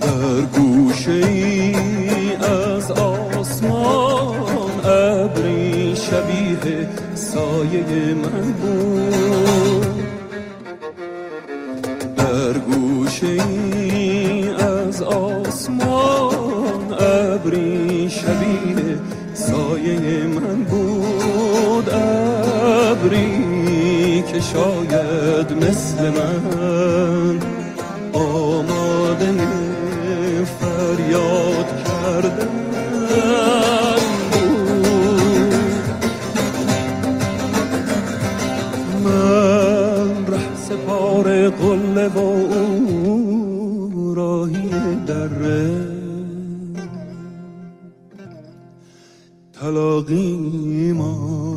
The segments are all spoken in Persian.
در گوشه ای از آسمان ابری شبیه سایه من بود، در گوشه ای از آسمان ابری شبیه سایه من بود، ابری که شاید مثل من آماده فریاد کردن بود. من ره سپار قله و او راهی دره، تلاقی ما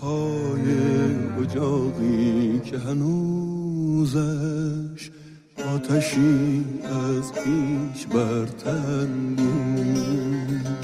پای اجاقی که هنوزش آتشی از پیش بر تن بود.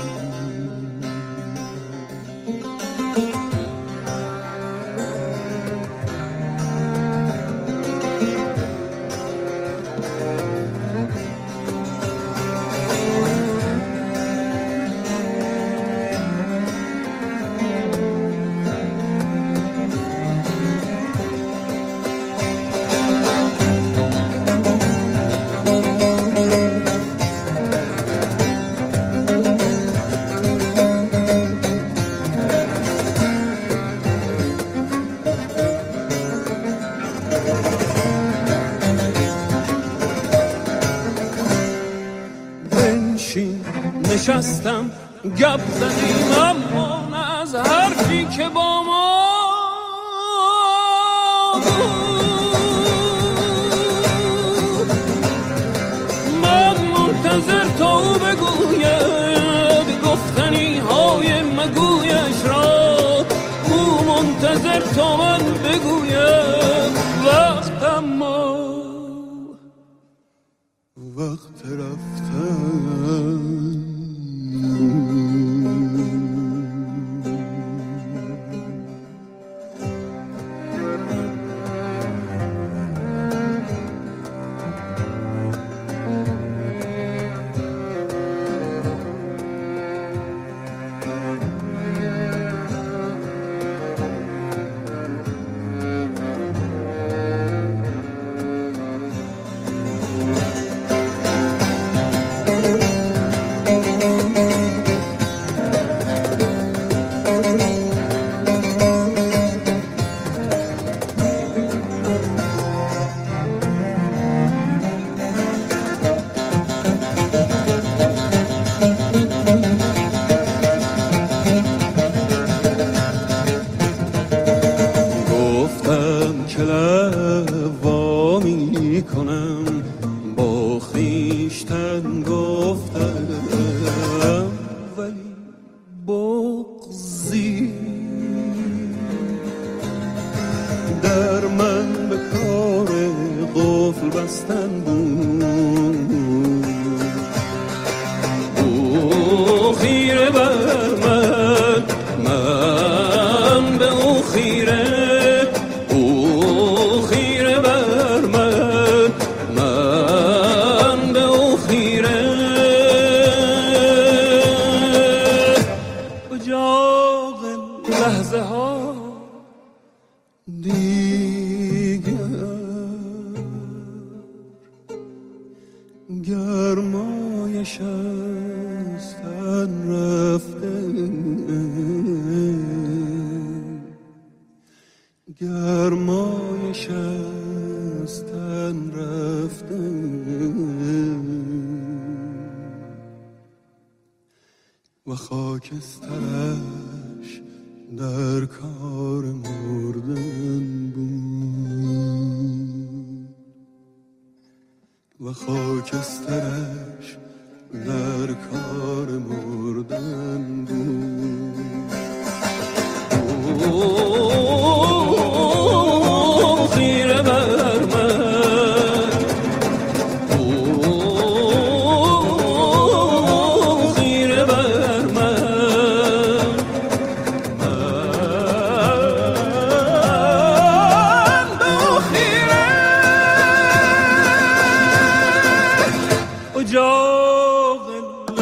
نشستم گپ زدیم اما از هر کی که با ما بود. من منتظر تا او بگوید گفتنی های مگویش را، او منتظر تا من بگویم وقت، اما وقت رفتن.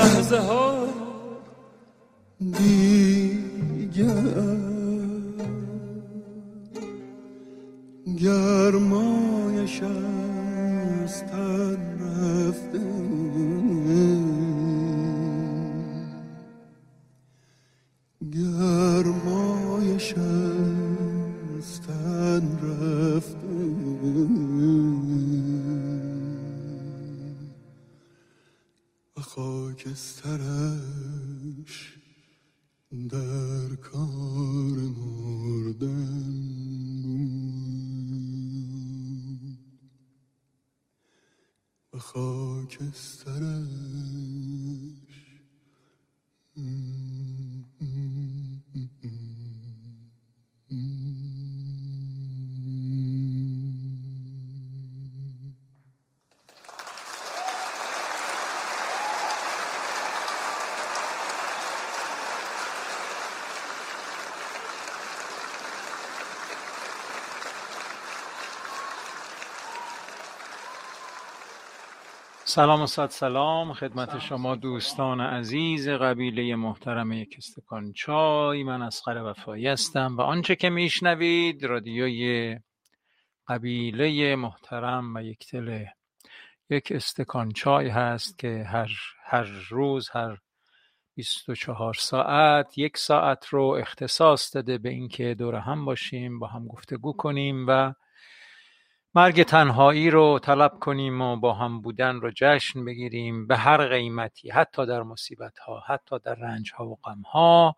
لحظه ها دیگر گرمایش از تن رفته گرمایش از تن رفته و خاکسترش در کار مردن و خاکسترش سلام و صد سلام خدمت شما دوستان عزیز قبیله محترم یک استکان چای. من اصغر وفایی هستم و آنچه که میشنوید رادیوی قبیله محترم و یک تل یک استکان چای هست که هر روز هر 24 ساعت یک ساعت رو اختصاص داده به اینکه دور هم باشیم، با هم گفتگو کنیم و مرگ تنهایی رو طلب کنیم و با هم بودن رو جشن بگیریم به هر قیمتی، حتی در مصیبت‌ها، حتی در رنج‌ها و غم‌ها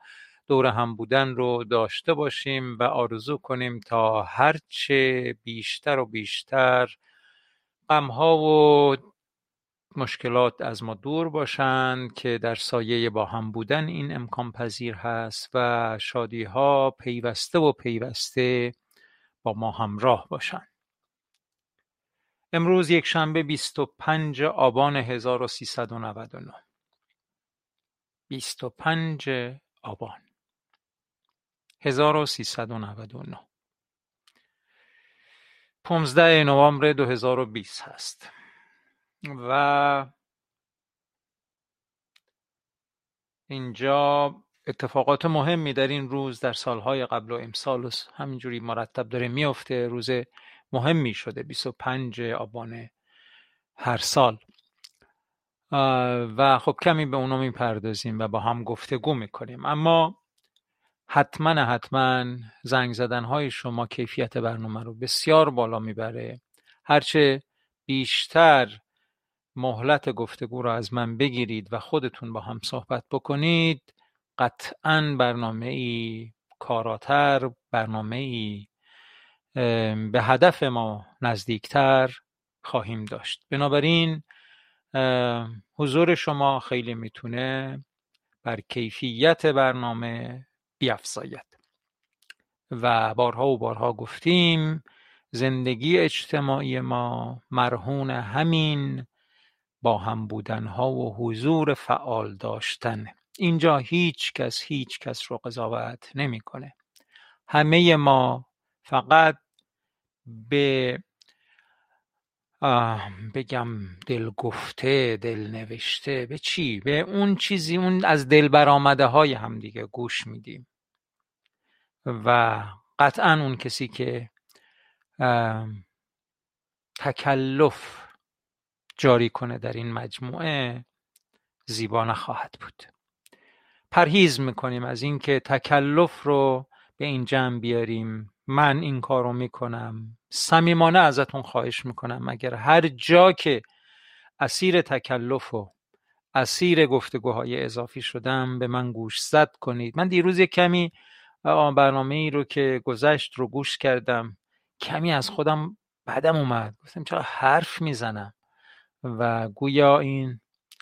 دور هم بودن رو داشته باشیم و آرزو کنیم تا هرچه بیشتر و بیشتر غم‌ها و مشکلات از ما دور باشند که در سایه با هم بودن این امکان پذیر هست و شادی‌ها پیوسته و پیوسته با ما همراه باشند. امروز یک شنبه 25 آبان 1399 25 آبان 1399 15 نوامبر 2020 هست و اینجا اتفاقات مهمی در این روز در سالهای قبل و امسال همینجوری مرتب داره میفته. روز مهمی شده 25 آبان هر سال و خب کمی به اونو میپردازیم و با هم گفتگو میکنیم. اما حتما زنگ زدنهای شما کیفیت برنامه رو بسیار بالا میبره. هرچه بیشتر مهلت گفتگو رو از من بگیرید و خودتون با هم صحبت بکنید، قطعاً برنامه‌ای کاراتر، برنامه‌ای به هدف ما نزدیکتر خواهیم داشت. بنابراین حضور شما خیلی میتونه بر کیفیت برنامه بیفزاید و بارها گفتیم زندگی اجتماعی ما مرهون همین با هم بودنها و حضور فعال داشتنه. اینجا هیچ کس رو قضاوت نمیکنه. همه ما فقط بگم دلگفته، دلنوشته به چی؟ به اون چیزی، اون از دل برآمده های هم دیگه گوش میدیم و قطعا اون کسی که تکلف جاری کنه در این مجموعه زیبا نخواهد بود. پرهیز میکنیم از این که تکلف رو به این جمع بیاریم. من این کار رو میکنم، صمیمانه ازتون خواهش میکنم اگر هر جا که اسیر تکلف و اسیر گفتگوهای اضافی شدم به من گوشزد کنید. من دیروز یک کمی برنامه‌ای رو که گذشت رو گوش کردم، کمی از خودم بدم اومد، گفتم چرا حرف میزنم و گویا این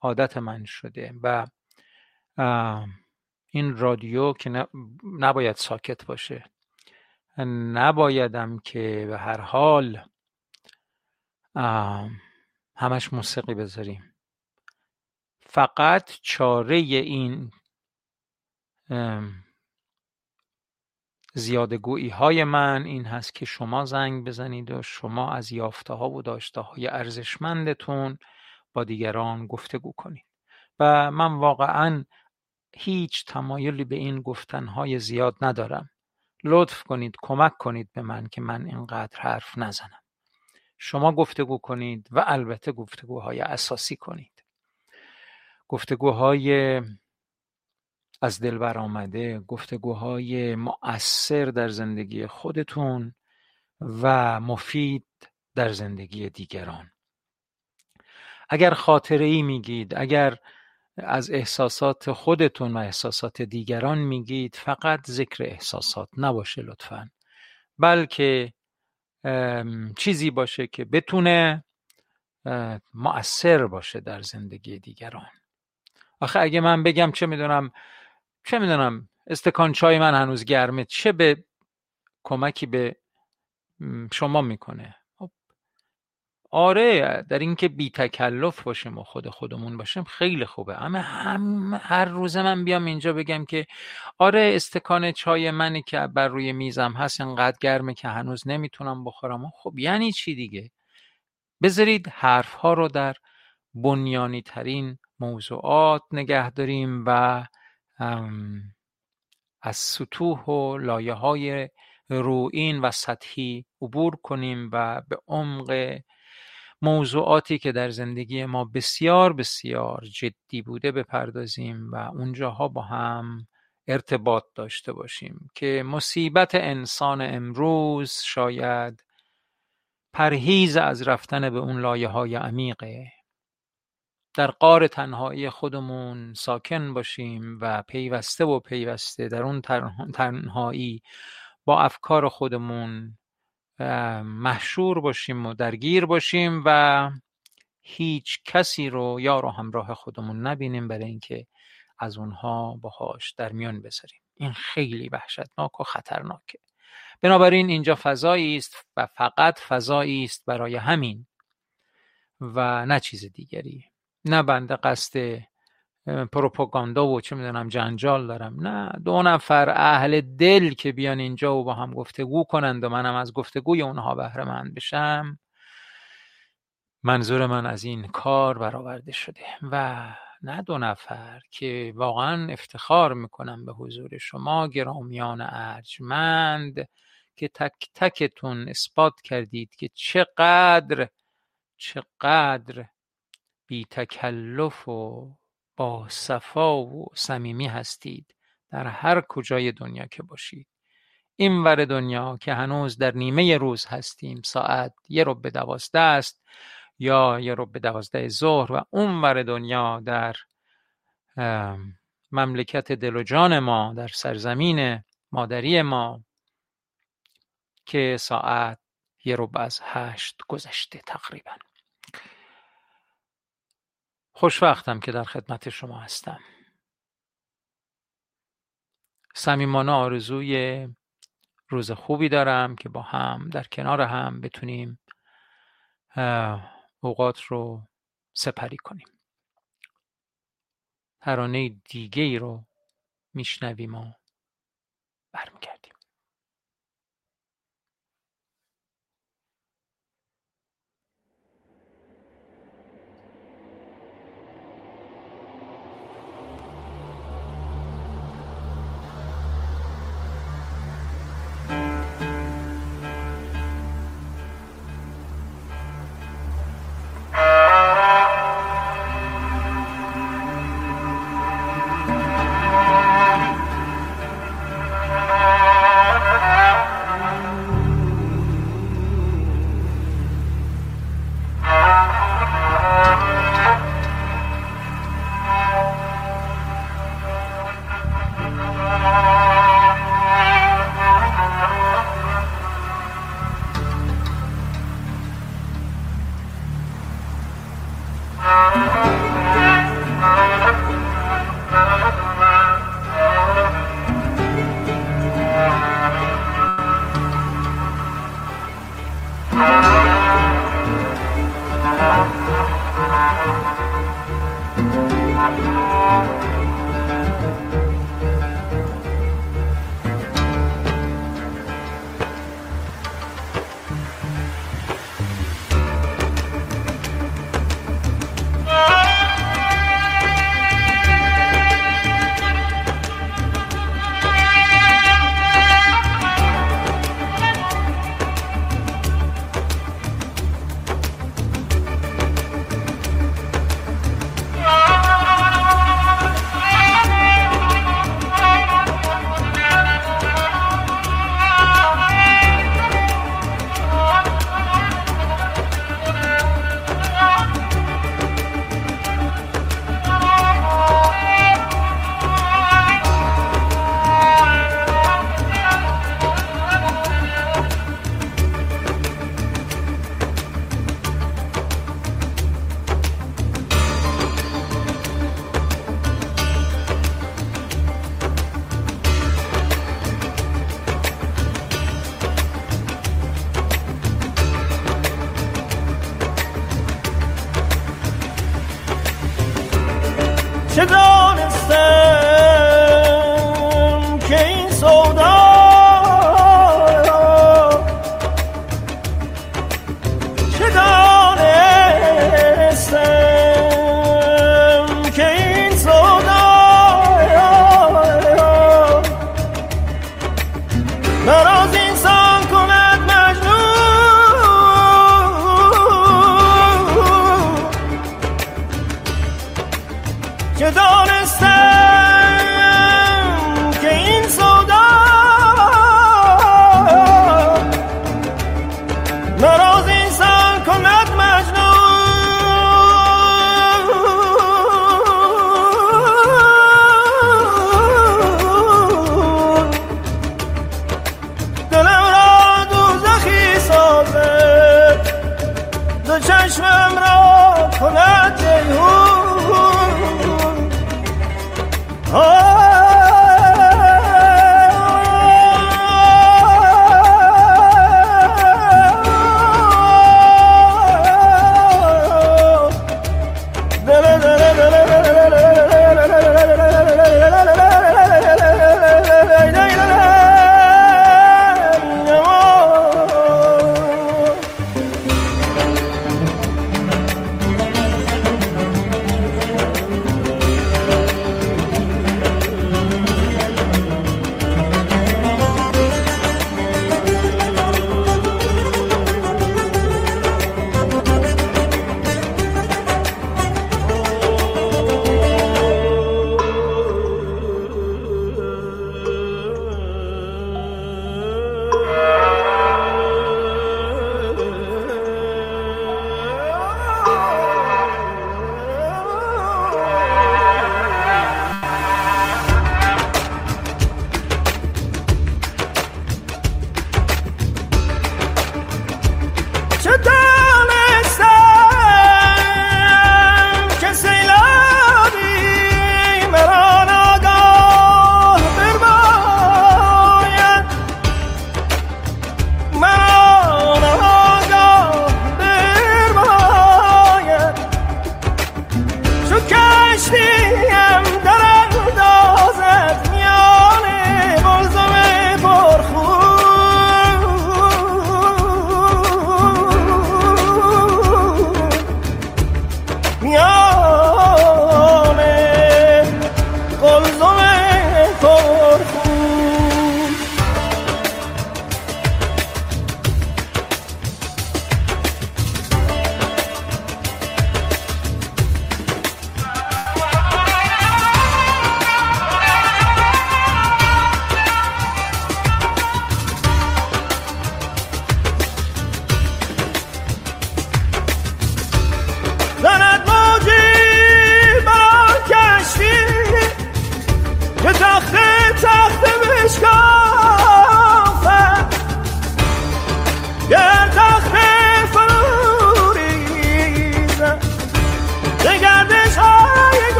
عادت من شده و این رادیو که نباید ساکت باشه، نبایدم که به هر حال همش موسیقی بذاریم. فقط چاره این زیادگویی های من این هست که شما زنگ بزنید و شما از یافته ها و داشته های ارزشمندتون با دیگران گفتگو کنید. و من واقعا هیچ تمایلی به این گفتنهای زیاد ندارم. لطف کنید کمک کنید به من که من اینقدر حرف نزنم. شما گفتگو کنید و البته گفتگوهای اساسی کنید. گفتگوهای از دل برآمده، گفتگوهای مؤثر در زندگی خودتون و مفید در زندگی دیگران. اگر خاطره‌ای میگید، اگر از احساسات خودتون و احساسات دیگران میگید، فقط ذکر احساسات نباشه لطفاً، بلکه چیزی باشه که بتونه مؤثر باشه در زندگی دیگران. آخه اگه من بگم چه میدونم استکان چای من هنوز گرمه، چه به کمکی به شما میکنه؟ آره، در این که بی تکلف باشیم و خود خودمون باشیم خیلی خوبه. اما هر روز من بیام اینجا بگم که آره استکان چای منی که بر روی میزم هست انقدر گرمه که هنوز نمیتونم بخورم، خب یعنی چی دیگه؟ بذارید حرفها رو در بنیانی ترین موضوعات نگه داریم و از سطوح و لایه های روئین و سطحی عبور کنیم و به عمق موضوعاتی که در زندگی ما بسیار بسیار جدی بوده بپردازیم و اونجاها با هم ارتباط داشته باشیم که مصیبت انسان امروز شاید پرهیز از رفتن به اون لایه‌های عمیقه. در غار تنهایی خودمون ساکن باشیم و پیوسته در اون تنهایی با افکار خودمون محشور باشیم و درگیر باشیم و هیچ کسی رو یار و همراه خودمون نبینیم برای اینکه از اونها باهاش در میان بذاریم. این خیلی وحشتناک و خطرناکه. بنابراین اینجا فضایی است و فقط فضایی است برای همین و نه چیز دیگری. نه بنده قصد پروپاگاندا و جنجال دارم، نه. 2 نفر اهل دل که بیان اینجا و با هم گفتگو کنند و منم از گفتگوی اونها بهره مند بشم، منظور من از این کار برآورده شده. و نه 2 نفر که واقعا افتخار میکنم به حضور شما گرامیان ارجمند که تک تکتون اثبات کردید که چقدر بی تکلف و با صفا و صمیمی هستید در هر کجای دنیا که باشید. این ور دنیا که هنوز در نیمه روز هستیم، ساعت 11:12 است یا 11:12 ظهر، و اون ور دنیا در مملکت دل و جان ما، در سرزمین مادری ما که ساعت 7:45 گذشته تقریبا. خوشوقتم که در خدمت شما هستم. صمیمانه آرزوی روز خوبی دارم که با هم در کنار هم بتونیم اوقات رو سپری کنیم. ترانه دیگه ای رو میشنویم و برمیگردیم. چه دانستم که این سودا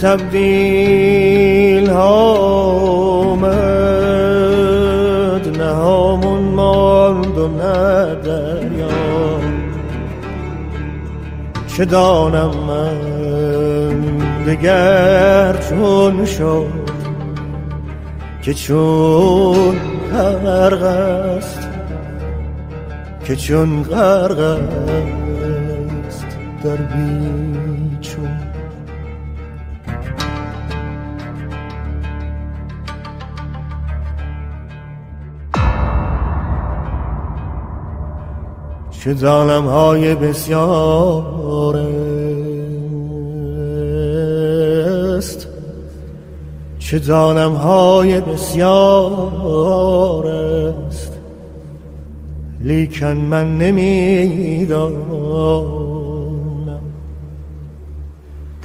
تبدیل آمد، نه همون ماند و نه دریا. چه دانم من دگر چون شد که چون غرق است، که چون غرق است در بیچون. چه ظالم‌های بسیار چه دانم های بسیار است، لیکن من نمیدانم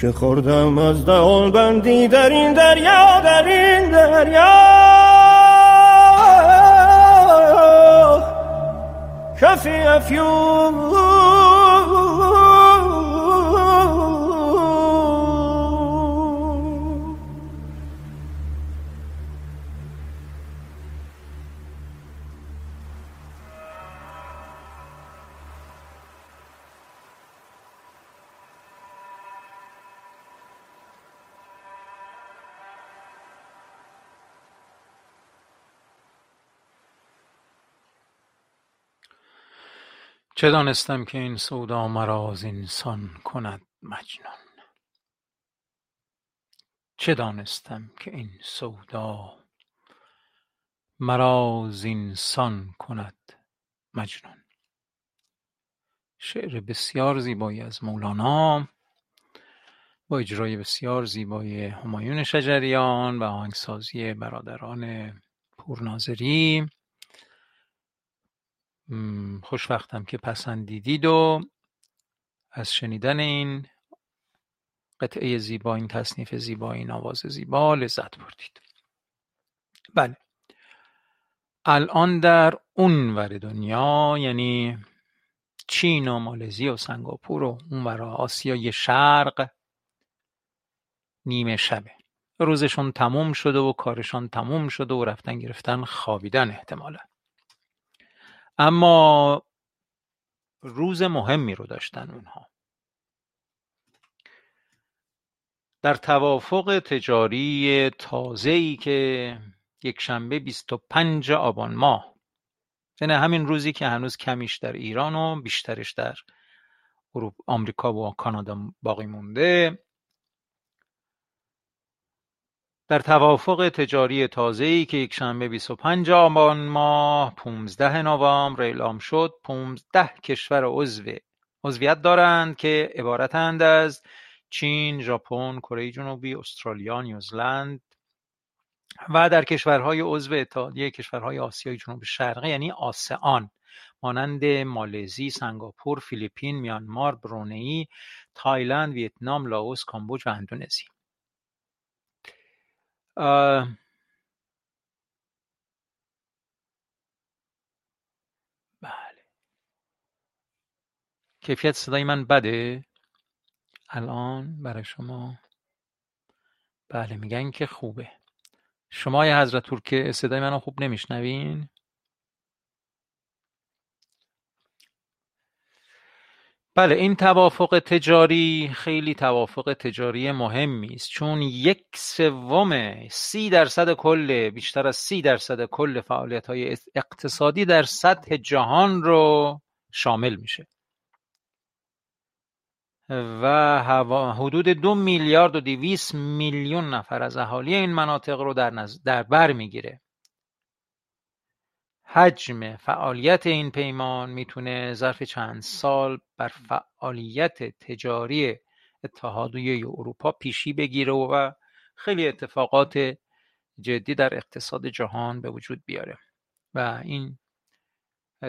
که خوردم از دهان بندی در این دریا، در این دریا کفی افیون. چه دانستم که این سودا مرا از انسان کند مجنون، چه دانستم که این سودا مرا از انسان کند مجنون. شعر بسیار زیبایی از مولانا با اجرای بسیار زیبای همایون شجریان و آهنگسازی برادران پورناظری. خوشوقتم که پسندیدید و از شنیدن این قطعه زیبا، این تصنیف زیبا، این آواز زیبا لذت بردید. بله، الان در اونور دنیا، یعنی چین و مالزی و سنگاپور و اونور آسیای شرق، نیمه شبه، روزشون تموم شده و کارشان تموم شده و رفتن گرفتن خوابیدن احتمالاً. اما روز مهمی رو داشتن اونها. در توافق تجاری تازه‌ای که یک شنبه 25 آبان ماه، یعنی همین روزی که هنوز کمیش در ایران و بیشترش در اروپا، آمریکا و کانادا باقی مونده، در توافق تجاری تازه‌ای که یک شنبه 25 آبان ماه 15 نوامبر اعلام شد، 15 کشور عضویت دارند که عبارتند از چین، ژاپن، کره جنوبی، استرالیا، نیوزلند و در کشورهای عضو اتحادیه کشورهای آسیای جنوب شرقی، یعنی آسیان، مانند مالزی، سنگاپور، فیلیپین، میانمار، برونه‌ای، تایلند، ویتنام، لاوس، کامبوج و اندونزی. بله، کیفیت صدای من بده الان برای شما؟ بله، میگن که خوبه. شما یه حضرت تور که صدای منو خوب نمیشنوین. بله، این توافق تجاری خیلی توافق تجاری مهمی است، چون 1/3 30% کل، بیشتر از 30% کل فعالیت‌های اقتصادی در سطح جهان رو شامل میشه و حدود 2,200,000,000 نفر از اهالی این مناطق رو در بر میگیره. حجم فعالیت این پیمان میتونه ظرف چند سال بر فعالیت تجاری اتحادیه اروپا پیشی بگیره و خیلی اتفاقات جدی در اقتصاد جهان به وجود بیاره و این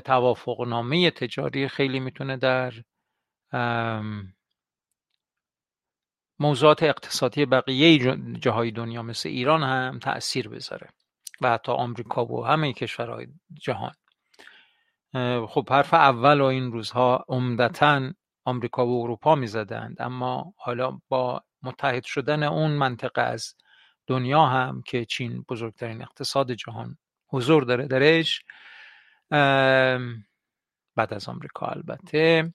توافقنامه تجاری خیلی میتونه در موضوعات اقتصادی بقیه جاهای دنیا مثل ایران هم تأثیر بذاره و حتی آمریکا و همه کشورهای جهان. خب حرف اول و این روزها عمدتاً آمریکا و اروپا میزدند، اما حالا با متحد شدن اون منطقه از دنیا هم که چین بزرگترین اقتصاد جهان حضور داره درش، بعد از آمریکا البته،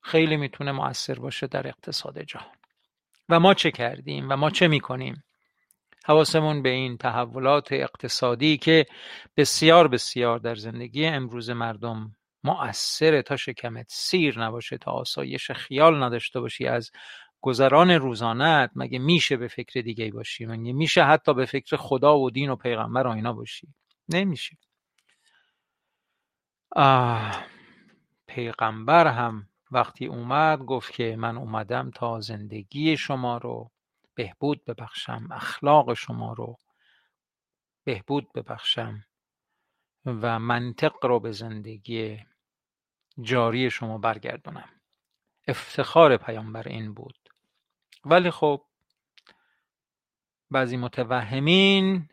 خیلی میتونه مؤثر باشه در اقتصاد جهان. و ما چه کردیم و ما چه میکنیم؟ حواسمون به این تحولات اقتصادی که بسیار بسیار در زندگی امروز مردم مؤثره، تا شکمت سیر نباشه، تا آسایش خیال نداشته باشی از گذران روزانت. مگه میشه به فکر دیگه باشی؟ مگه میشه حتی به فکر خدا و دین و پیغمبر و اینا باشی؟ نمیشه. پیغمبر هم وقتی اومد گفت که من اومدم تا زندگی شما رو بهبود ببخشم، اخلاق شما رو بهبود ببخشم و منطق رو به زندگی جاری شما برگردونم. افتخار پیامبر این بود. ولی خب بعضی متوهمین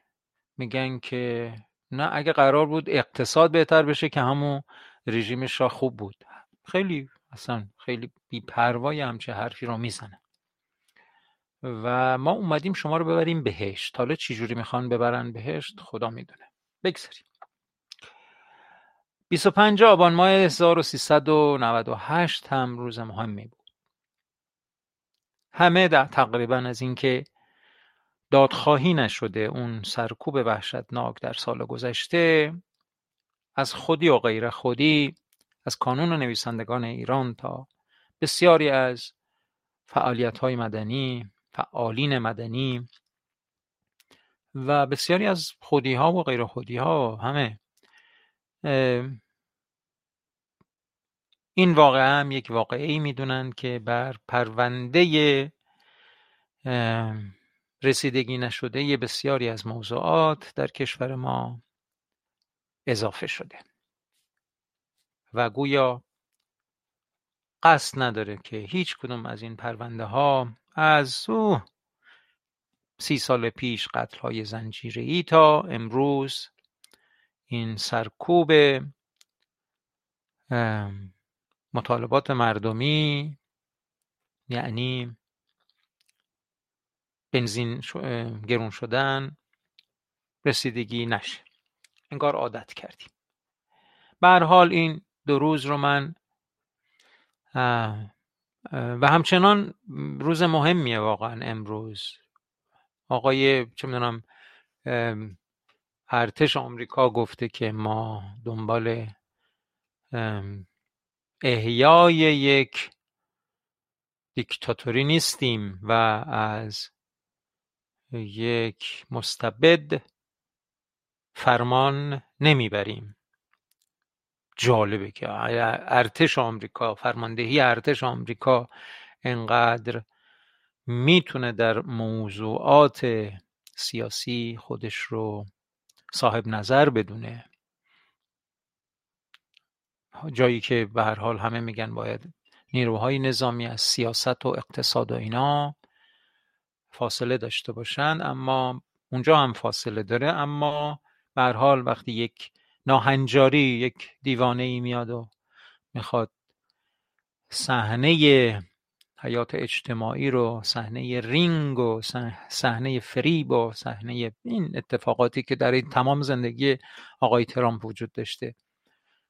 میگن که نه، اگه قرار بود اقتصاد بهتر بشه که همون رژیم شاه خوب بود. خیلی اصلا خیلی بی‌پروای همچه حرفی رو میزنه. و ما اومدیم شما رو ببریم بهشت. حالا چی جوری میخوان ببرن بهشت خدا میدونه. بگذاریم. 25 آبان ماه 1398 هم روز مهمی بود. همه تقریبا از اینکه دادخواهی نشده اون سرکوب وحشتناک در سال گذشته، از خودی و غیر خودی، از کانون و نویسندگان ایران تا بسیاری از فعالیت‌های مدنی، فعالین مدنی و بسیاری از خودی‌ها و غیر خودی‌ها، همه این واقعه هم یک واقعه‌ای می‌دونن که بر پرونده رسیدگی نشده بسیاری از موضوعات در کشور ما اضافه شده و گویا قصد نداره که هیچ کدوم از این پرونده ها از 30 سال پیش قتل های زنجیره‌ای تا امروز این سرکوب مطالبات مردمی، یعنی بنزین گرون شدن، رسیدگی نشه. انگار عادت کردیم. به هر حال این 2 روز رو من و همچنان روز مهمیه واقعا امروز. آقای ارتش آمریکا گفته که ما دنبال احیای یک دیکتاتوری نیستیم و از یک مستبد فرمان نمیبریم. جالبه که ارتش آمریکا، فرماندهی ارتش آمریکا انقدر میتونه در موضوعات سیاسی خودش رو صاحب نظر بدونه، جایی که به هر حال همه میگن باید نیروهای نظامی از سیاست و اقتصاد و اینا فاصله داشته باشن، اما اونجا هم فاصله داره. اما به هر حال وقتی یک ناهنجاری، یک دیوانه‌ای میاد و میخواد صحنه حیات اجتماعی رو، صحنه رینگ و صحنه فریب و صحنه این اتفاقاتی که در این تمام زندگی آقای ترامپ وجود داشته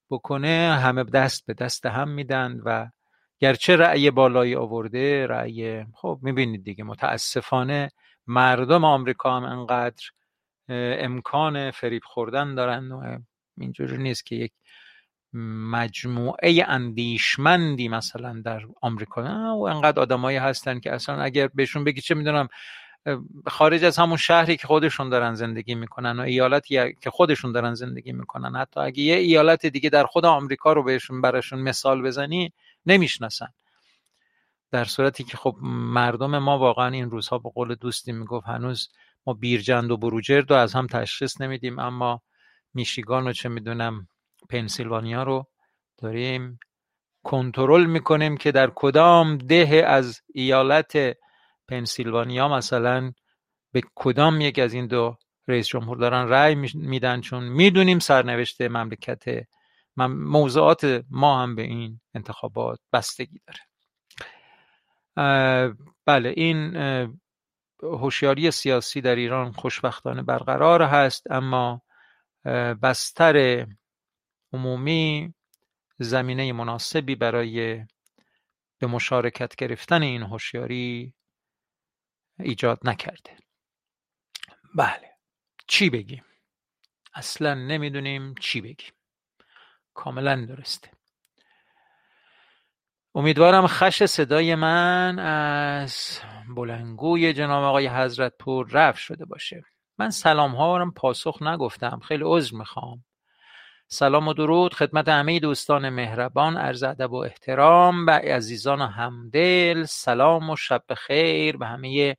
بکنه، همه دست به دست هم میدن و گرچه رأی بالایی آورده، رأی خب میبینید دیگه، متاسفانه مردم آمریکا هم انقدر امکان فریب خوردن دارن و اینجوری نیست که یک مجموعه اندیشمندی مثلا در آمریکا، و انقدر آدمایی هستن که اصلا اگر بهشون بگی چه میدونم خارج از همون شهری که خودشون دارن زندگی میکنن و ایالتی که خودشون دارن زندگی میکنن، حتی اگه یه ایالت دیگه در خود آمریکا رو براشون مثال بزنی نمیشناسن، در صورتی که خب مردم ما واقعا این روزها، به قول دوستی میگفت، هنوز ما بیرجند و بروجرد رو از هم تشخیص نمیدیم، اما میشیگان و چه میدونم پنسیلوانیا رو داریم کنترل میکنیم که در کدام ده از ایالت پنسیلوانیا مثلا به کدام یک از این 2 رئیس جمهور دارن رأی میدن، چون میدونیم سرنوشت مملکت موضوعات ما هم به این انتخابات بستگی داره. بله، این هوشیاری سیاسی در ایران خوشبختانه برقرار هست، اما بستر عمومی زمینه مناسبی برای به مشارکت گرفتن این هوشیاری ایجاد نکرده. بله، چی بگیم؟ اصلا نمیدونیم چی بگیم. کاملا درسته. امیدوارم خش صدای من از بلندگوی جناب آقای حضرت پور رفع شده باشه. من سلام ها رو پاسخ نگفتم، خیلی عذر میخوام. سلام و درود خدمت همه دوستان مهربان، عرض ادب و احترام به عزیزان همدل. سلام و شب بخیر به همه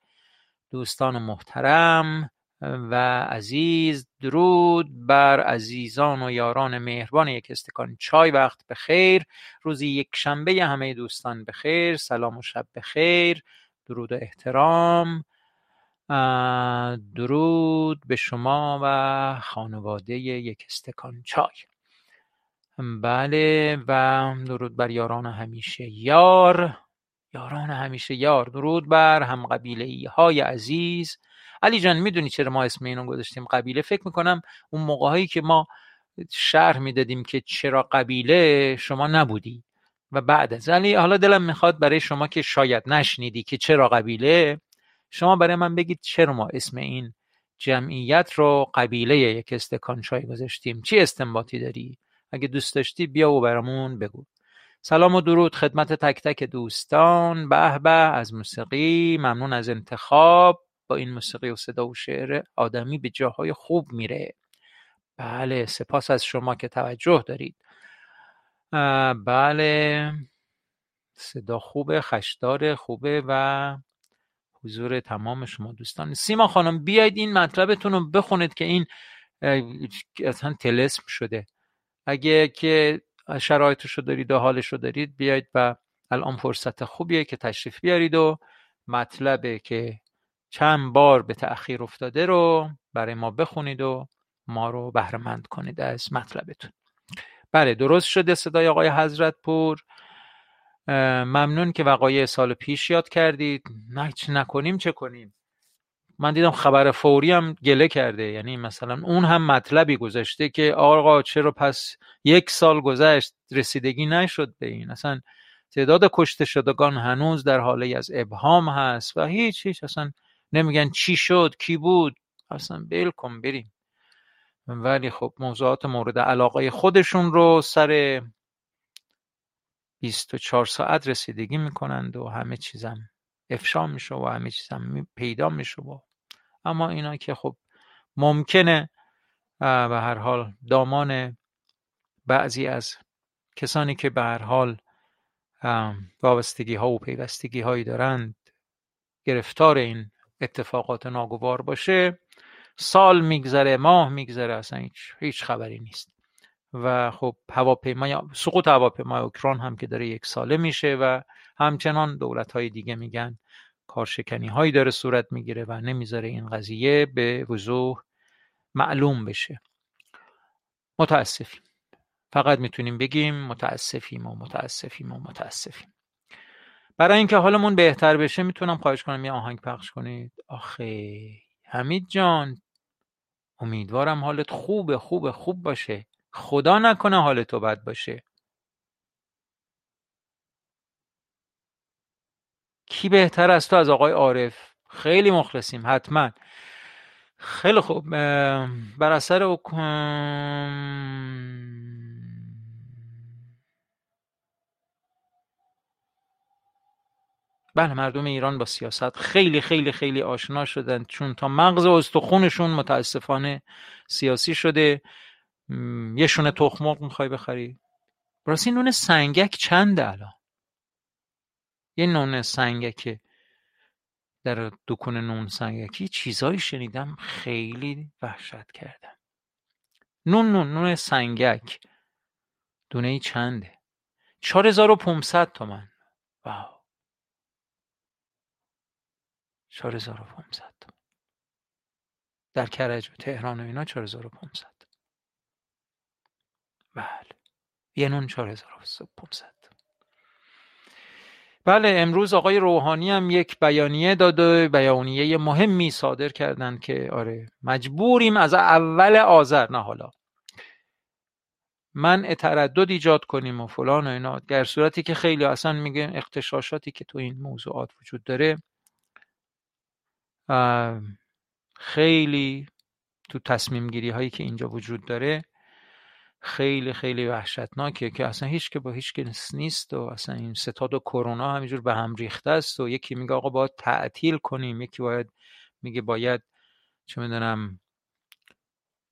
دوستان محترم و عزیز، درود بر عزیزان و یاران مهربان. یک استکان چای وقت بخیر، روزی یک شنبه همه دوستان بخیر، سلام و شب بخیر، درود و احترام. درود به شما و خانواده یک استکان چای. بله، و درود بر یاران همیشه یار، یاران همیشه یار. درود بر هم قبیله‌ای های عزیز. علی جان، میدونی چرا ما اسم اینو گذاشتیم قبیله؟ فکر میکنم اون موقعهایی که ما شرح میدادیم که چرا قبیله، شما نبودی و بعد از علی. حالا دلم میخواد برای شما که شاید نشنیدی که چرا قبیله، شما برای من بگید چرا ما اسم این جمعیت رو قبیله یک استکان چای گذاشتیم. چی استنباطی داری؟ اگه دوست داشتی بیا و برامون بگو. سلام و درود خدمت تک تک دوستان. به به از موسیقی، ممنون از انتخاب. با این موسیقی و صدا و شعر آدمی به جاهای خوب میره. بله، سپاس از شما که توجه دارید. بله، صدا خوبه، خشدار خوبه و حضور تمام شما دوستان. سیما خانم، بیاید این مطلبتون رو بخونید که این اصلا طلسم شده. اگه که شرایطش رو دارید و حالش رو دارید، بیایید و الان فرصت خوبیه که تشریف بیارید و مطلبه که چند بار به تأخیر افتاده رو برای ما بخونید و ما رو بهره‌مند کنید از مطلبتون. بله، درست شده. صدای آقای حضرت پور، ممنون که وقایع سال پیش یاد کردید. نه چه نکنیم چه کنیم. من دیدم خبر فوری هم گله کرده، یعنی مثلا اون هم مطلبی گذاشته که آقا چرا پس یک سال گذشت رسیدگی نشد به این. اصلا تعداد کشته شدگان هنوز در حالی از ابهام هست و هیچ اصلا نمیگن چی شد کی بود، اصلا بلکن بریم. ولی خب موضوعات مورد علاقه خودشون رو سر 24 ساعت رسیدگی میکنند و همه چیزم افشا میشه و همه چیزم پیدا میشه. اما اینا که خب ممکنه به هر حال دامان بعضی از کسانی که به هر حال وابستگی ها و پیوستگی هایی دارند گرفتار این اتفاقات ناگوار باشه. سال میگذره، ماه میگذره، اصلا هیچ خبری نیست. و خب سقوط هواپیمای اوکراین هم که داره یک ساله میشه و همچنان دولت های دیگه میگن کارشکنی هایی داره صورت میگیره و نمیذاره این قضیه به وضوح معلوم بشه. متاسفیم، فقط میتونیم بگیم متاسفیم. برای اینکه حالمون بهتر بشه میتونم خواهش کنم یه آهنگ پخش کنید؟ آخه حمید جان، امیدوارم حالت خوب باشه، خدا نکنه حال تو بد باشه. کی بهتر از تو از آقای عارف؟ خیلی مخلصیم، حتما. خیلی خوب، بر اثر بله، مردم ایران با سیاست خیلی خیلی خیلی آشنا شدن، چون تا مغز استخونشون متاسفانه سیاسی شده. یه شونه تخم مرغ میخوای بخری؟ براستی نون سنگک چنده الان؟ یه نون سنگک در دکون نون سنگکی چیزایی شنیدم خیلی وحشت کردم. نون سنگک دونه ای چنده؟ 4500 تومن. واو، 4500 تومن در کرج و تهران و اینا. 4500. بله، یه نون 4500. بله، امروز آقای روحانی هم یک بیانیه داد و بیانیه مهمی صادر کردند که آره مجبوریم از اول آذر، نه حالا من تردد ایجاد کنیم و فلان و اینا، در صورتی که خیلی اصلا میگن اغتشاشاتی که تو این موضوعات وجود داره خیلی تو تصمیم گیری هایی که اینجا وجود داره خیلی خیلی وحشتناکه که اصلا هیچ که با هیچ کس نیست و اصلا این ستاد و کرونا همینجور به هم ریخته است و یکی میگه آقا باید تعطیل کنیم، یکی میگه باید چه میدونم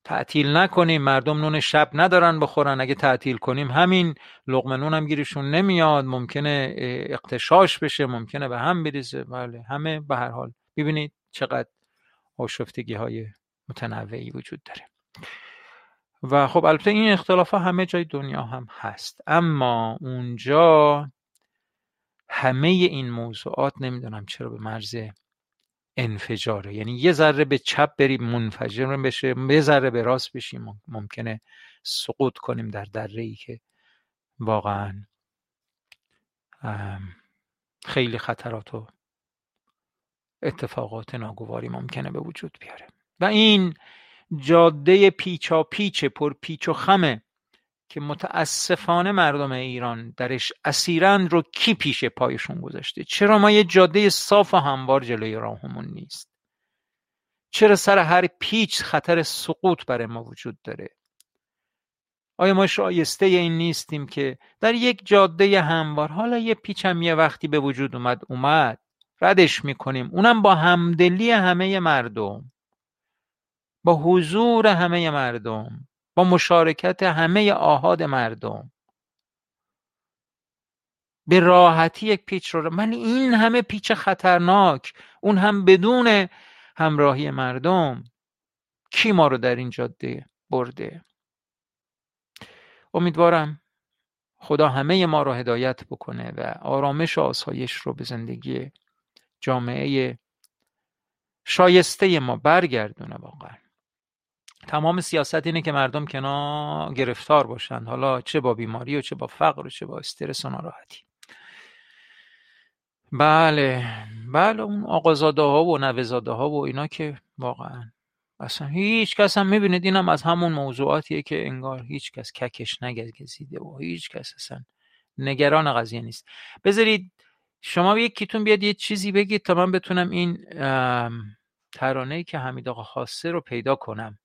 تعطیل نکنیم، مردم نون شب ندارن بخورن، اگه تعطیل کنیم همین لقمه نون هم گیرشون نمیاد، ممکنه اغتشاش بشه، ممکنه به هم بریزه. بله، همه به هر حال ببینید چقدر آشفتگی های متنوعی وجود داره. و خب البته این اختلاف ها همه جای دنیا هم هست، اما اونجا همه این موضوعات نمیدونم چرا به مرز انفجاره، یعنی یه ذره به چپ بریم منفجر بشه، یه ذره به راست بشیم ممکنه سقوط کنیم در دره‌ای که واقعا خیلی خطرات و اتفاقات ناگواری ممکنه به وجود بیاره. و این جاده پیچا پیچ پر پیچ و خمه که متاسفانه مردم ایران درش اسیرند رو کی پیش پایشون گذاشته؟ چرا ما یه جاده صاف و هموار جلوی راهمون نیست؟ چرا سر هر پیچ خطر سقوط برای ما وجود داره؟ آیا ما شایسته این نیستیم که در یک جاده هموار، حالا یه پیچ هم یه وقتی به وجود اومد ردش میکنیم، اونم با همدلی همه مردم، با حضور همه مردم، با مشارکت همه آحاد مردم به راحتی یک پیچ رو، من این همه پیچ خطرناک، اون هم بدون همراهی مردم، کی ما رو در این جاده برده؟ امیدوارم خدا همه ما رو هدایت بکنه و آرامش و آسایش رو به زندگی جامعه شایسته ما برگردونه. واقعا تمام سیاست اینه که مردم کنار گرفتار باشن، حالا چه با بیماری و چه با فقر و چه با استرس و ناراحتی. بله اون آقازاده ها و نوزاده ها و اینا که واقعا اصلا هیچ کس هم میبینید، این هم از همون موضوعاتیه که انگار هیچ کس ککش نگزیده و هیچ کس اصلا نگران قضیه نیست. بذارید شما یکیتون بیاد یه چیزی بگید تا من بتونم این ترانه‌ای که حمید آقا خاصه رو پیدا کنم.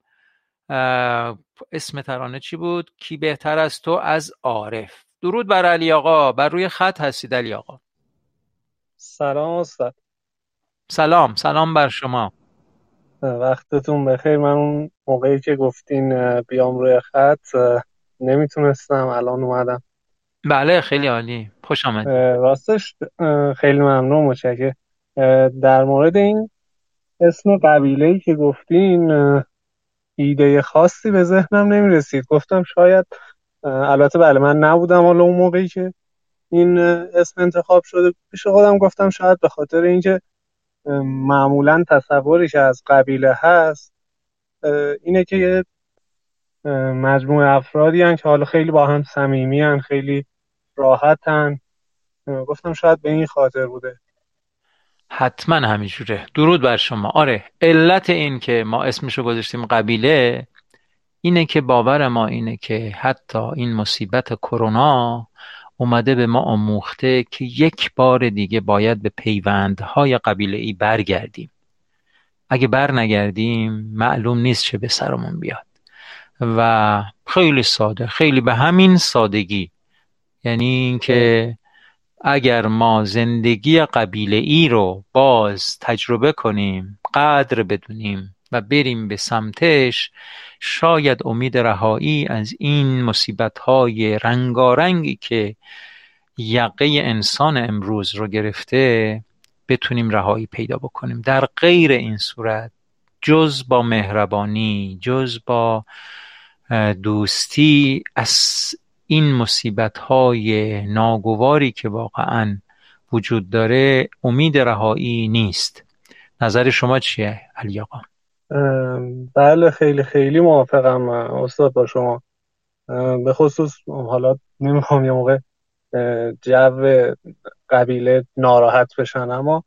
اسم ترانه چی بود؟ کی بهتر از تو از عارف. درود بر علی آقا، بر روی خط هستید علی آقا. سلام استاد. سلام بر شما، وقتتون بخیر. من اون موقعی که گفتین بیام روی خط نمیتونستم، الان اومدم. بله خیلی عالی، خوش آمد. راستش خیلی ممنون، متشکرم. در مورد این اسم قبیله‌ای که گفتین ایده خاصی به ذهنم نمیرسید، گفتم شاید، البته بله من نبودم حالا اون موقعی که این اسم انتخاب شده، پیش خودم گفتم شاید به خاطر اینکه معمولا تصوری که از قبیله هست اینه که یه مجموعه افرادی هن که حالا خیلی با هم صمیمی هن، خیلی راحت هن، گفتم شاید به این خاطر بوده. حتما همینجوره، درود بر شما. آره، علت این که ما اسمشو گذاشتیم قبیله اینه که باور ما اینه که حتی این مصیبت کرونا اومده به ما آموخته که یک بار دیگه باید به پیوندهای قبیله‌ای برگردیم، اگه بر نگردیم معلوم نیست چه به سرمون بیاد. و خیلی ساده، خیلی به همین سادگی، یعنی این که اگر ما زندگی قبیله‌ای رو باز تجربه کنیم، قدر بدونیم و بریم به سمتش، شاید امید رهایی از این مصیبت‌های رنگارنگی که یقه انسان امروز رو گرفته بتونیم رهایی پیدا بکنیم. در غیر این صورت جز با مهربانی، جز با دوستی از این مصیبت‌های ناگواری که واقعاً وجود داره امید رهایی نیست. نظر شما چیه علی آقا؟ بله خیلی موافقم استاد با شما، به خصوص حالا نمیخوام یه موقع جو قبیله ناراحت بشن، اما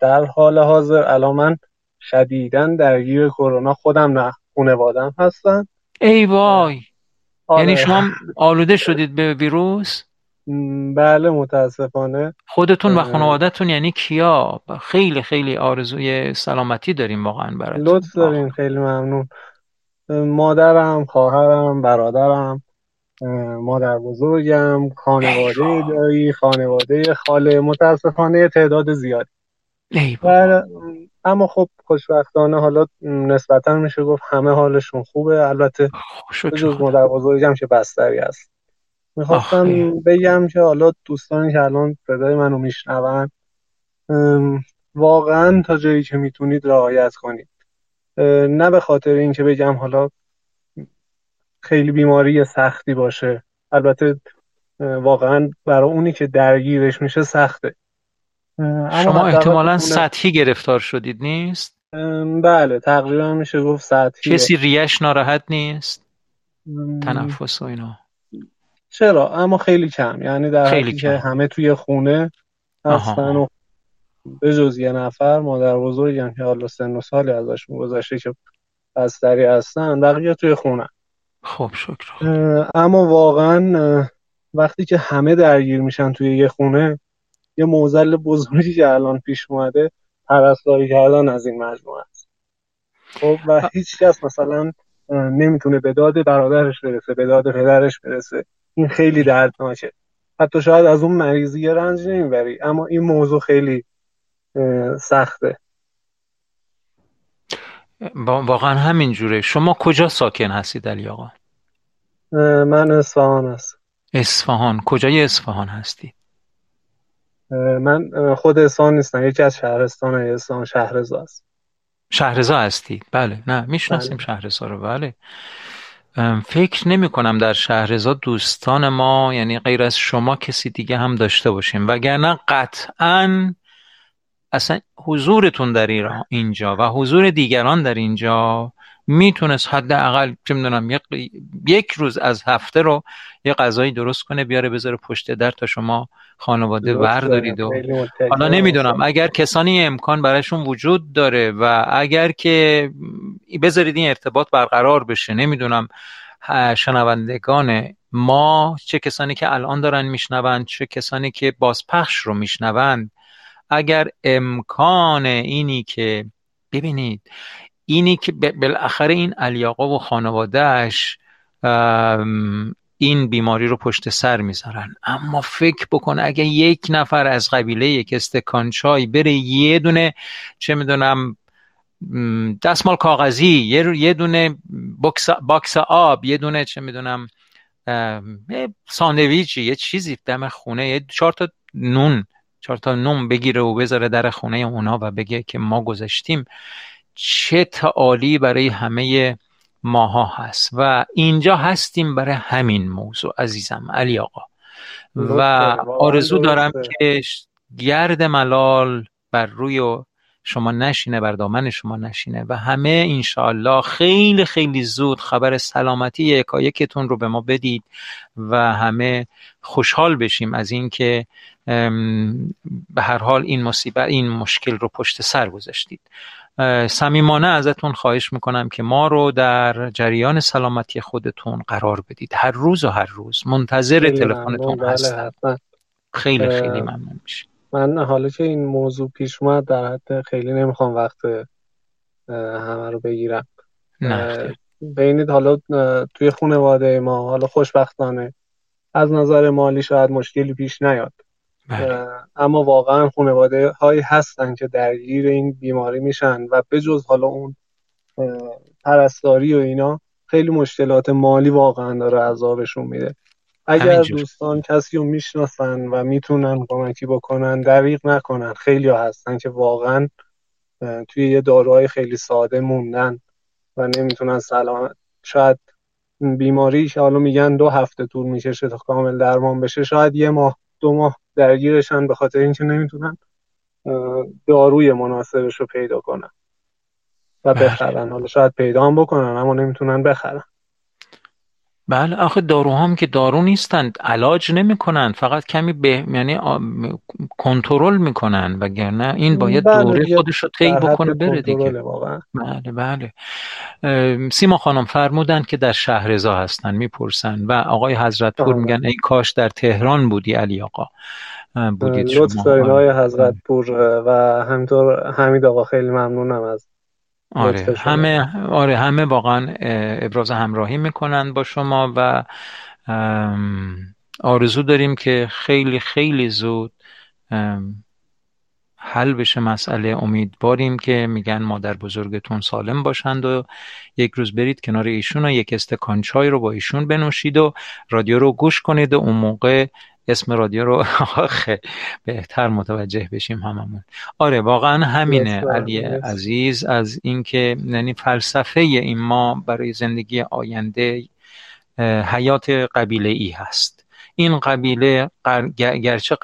در حال حاضر الان من شدیداً درگیر کرونا خودم، نه خانواده‌ام هستن. ای وای، یعنی شما آلوده شدید به ویروس؟ بله متاسفانه. خودتون و خانواده‌تون یعنی کیا؟ خیلی آرزوی سلامتی داریم واقعا براتون. لطف دارین، خیلی ممنون. مادرم، خواهرم، برادرم، مادر بزرگم، خانواده دایی، خانواده خاله، متاسفانه تعداد زیادی. اما خب خوشبختانه حالا نسبتا میشه گفت همه حالشون خوبه، البته جز مادر بزرگم که بستری است. میخواستم بگم که حالا دوستانی که الان صدای منو میشنون واقعا تا جایی که میتونید رعایت کنید. نه به خاطر اینکه بگم حالا خیلی بیماری سختی باشه، البته واقعا برای اونی که درگیرش میشه سخته. شما احتمالاً سطحی گرفتار شدید نیست؟ بله تقریبا میشه گفت سطحی. کسی ریش ناراحت نیست؟ تنفس و اینا چرا؟ اما خیلی کم، یعنی در حالی که همه توی خونه هستن و به جز یه نفر مادر بزرگم که حالا سن و سالی ازش میگذشته که بستری هستن، بقیه توی خونه. خب شکر. اما واقعا وقتی که همه درگیر میشن توی یه خونه، یه معضل بزرگی که الان پیش اومده پرستاری کردن از این مجموعه است. خب و هیچ کس مثلا نمیتونه به داد برادرش برسه، به داد پدرش برسه. این خیلی دردناکه. حتی شاید از اون مریضی رنج نمیبری، اما این موضوع خیلی سخته. واقعا همین جوره. شما کجا ساکن هستید علی آقا؟ من اصفهان هستم. اصفهان. کجای اصفهان هستی؟ من خود اصفهان نیستم، یکی از شهرستان اصفهان، شهرزا هست. شهرزا هستی؟ بله. نه میشناسیم بله. شهرزا رو بله. فکر نمی کنم در شهرزا دوستان ما یعنی غیر از شما کسی دیگه هم داشته باشیم، وگرنه قطعاً اصلا حضورتون در اینجا و حضور دیگران در اینجا میتونست حداقل چه میدونم یک روز از هفته رو یه غذایی درست کنه بیاره بذاره پشت در تا شما خانواده بردارید. و حالا نمیدونم اگر کسانی امکان برایشون وجود داره و اگر که بذارید این ارتباط برقرار بشه، نمیدونم شنوندگان ما چه کسانی که الان دارن میشنوند چه کسانی که بازپخش رو میشنوند، اگر امکان اینی که ببینید اینی که بالاخره این علی آقا و خانوادهش این بیماری رو پشت سر میذارن، اما فکر بکن اگه یک نفر از قبیله یک استکان چای بره یه دونه چه میدونم دستمال کاغذی، یه دونه باکس آب، یه دونه چه میدونم ساندویچی، یه چیزی دم خونه، یه 4 تا نون بگیره و بذاره در خونه اونا و بگه که ما گذاشتیم، چه تعالی برای همه ماها هست. و اینجا هستیم برای همین موضوع عزیزم علی آقا، و آرزو دارم که گرد ملال بر روی شما نشینه، بر دامن شما نشینه و همه انشاءالله خیلی خیلی زود خبر سلامتی یکایکتون رو به ما بدید و همه خوشحال بشیم از این که به هر حال این مصیبت این مشکل رو پشت سر گذاشتید. صمیمانه ازتون خواهش میکنم که ما رو در جریان سلامتی خودتون قرار بدید، هر روز منتظر تلفنتون هستم. خیلی خیلی ممنون میشم. من حالا که این موضوع پیش اومد در حد خیلی نمیخوام وقت همه رو بگیرم. ببینید حالا توی خانواده ما حالا خوشبختانه از نظر مالی شاید مشکلی پیش نیاد، اما واقعا خانواده هایی هستن که درگیر این بیماری میشن و به جز حالا اون پرستاری و اینا خیلی مشکلات مالی واقعا داره عذابشون میده. اگر دوستان کسی رو میشناسن و میتونن کمکی بکنن دریغ نکنن. خیلی ها هستن که واقعا توی یه داروهای خیلی ساده موندن و نمیتونن سلامت، شاید بیماری که حالا میگن 2 هفته طول میکشه تا کامل درمان بشه، شاید 1 ماه 2 ماه درگیرشن به خاطر اینکه نمیتونن داروی مناسبش رو پیدا کنن و بخرن. حالا شاید پیدا هم بکنن اما نمیتونن بخرن. بله آخه داروها هم که دارو نیستند، علاج نمیکنن، فقط کمی یعنی کنترل میکنن، وگرنه این باید دوره خودش رو طی بکنه بره دیگه. بله. سیما خانم فرمودن که در شهرزا هستن میپرسن و آقای حضرتپور میگن ای کاش در تهران بودی علی آقا. لطف دارید آقای حضرتپور و همینطور حمید آقا، خیلی ممنونم از همه واقعا ابراز همراهی میکنن با شما و آرزو داریم که خیلی خیلی زود حل بشه مسئله. امیدواریم که میگن مادر بزرگتون سالم باشند و یک روز برید کنار ایشون و یک استکان چای رو با ایشون بنوشید و رادیو رو گوش کنید و اون موقع اسم رادیو رو آخه بهتر متوجه بشیم هممون. آره واقعا همینه علی عزیز، از اینکه یعنی فلسفه این ما برای زندگی آینده حیات قبیله ای هست. این قبیله گرچه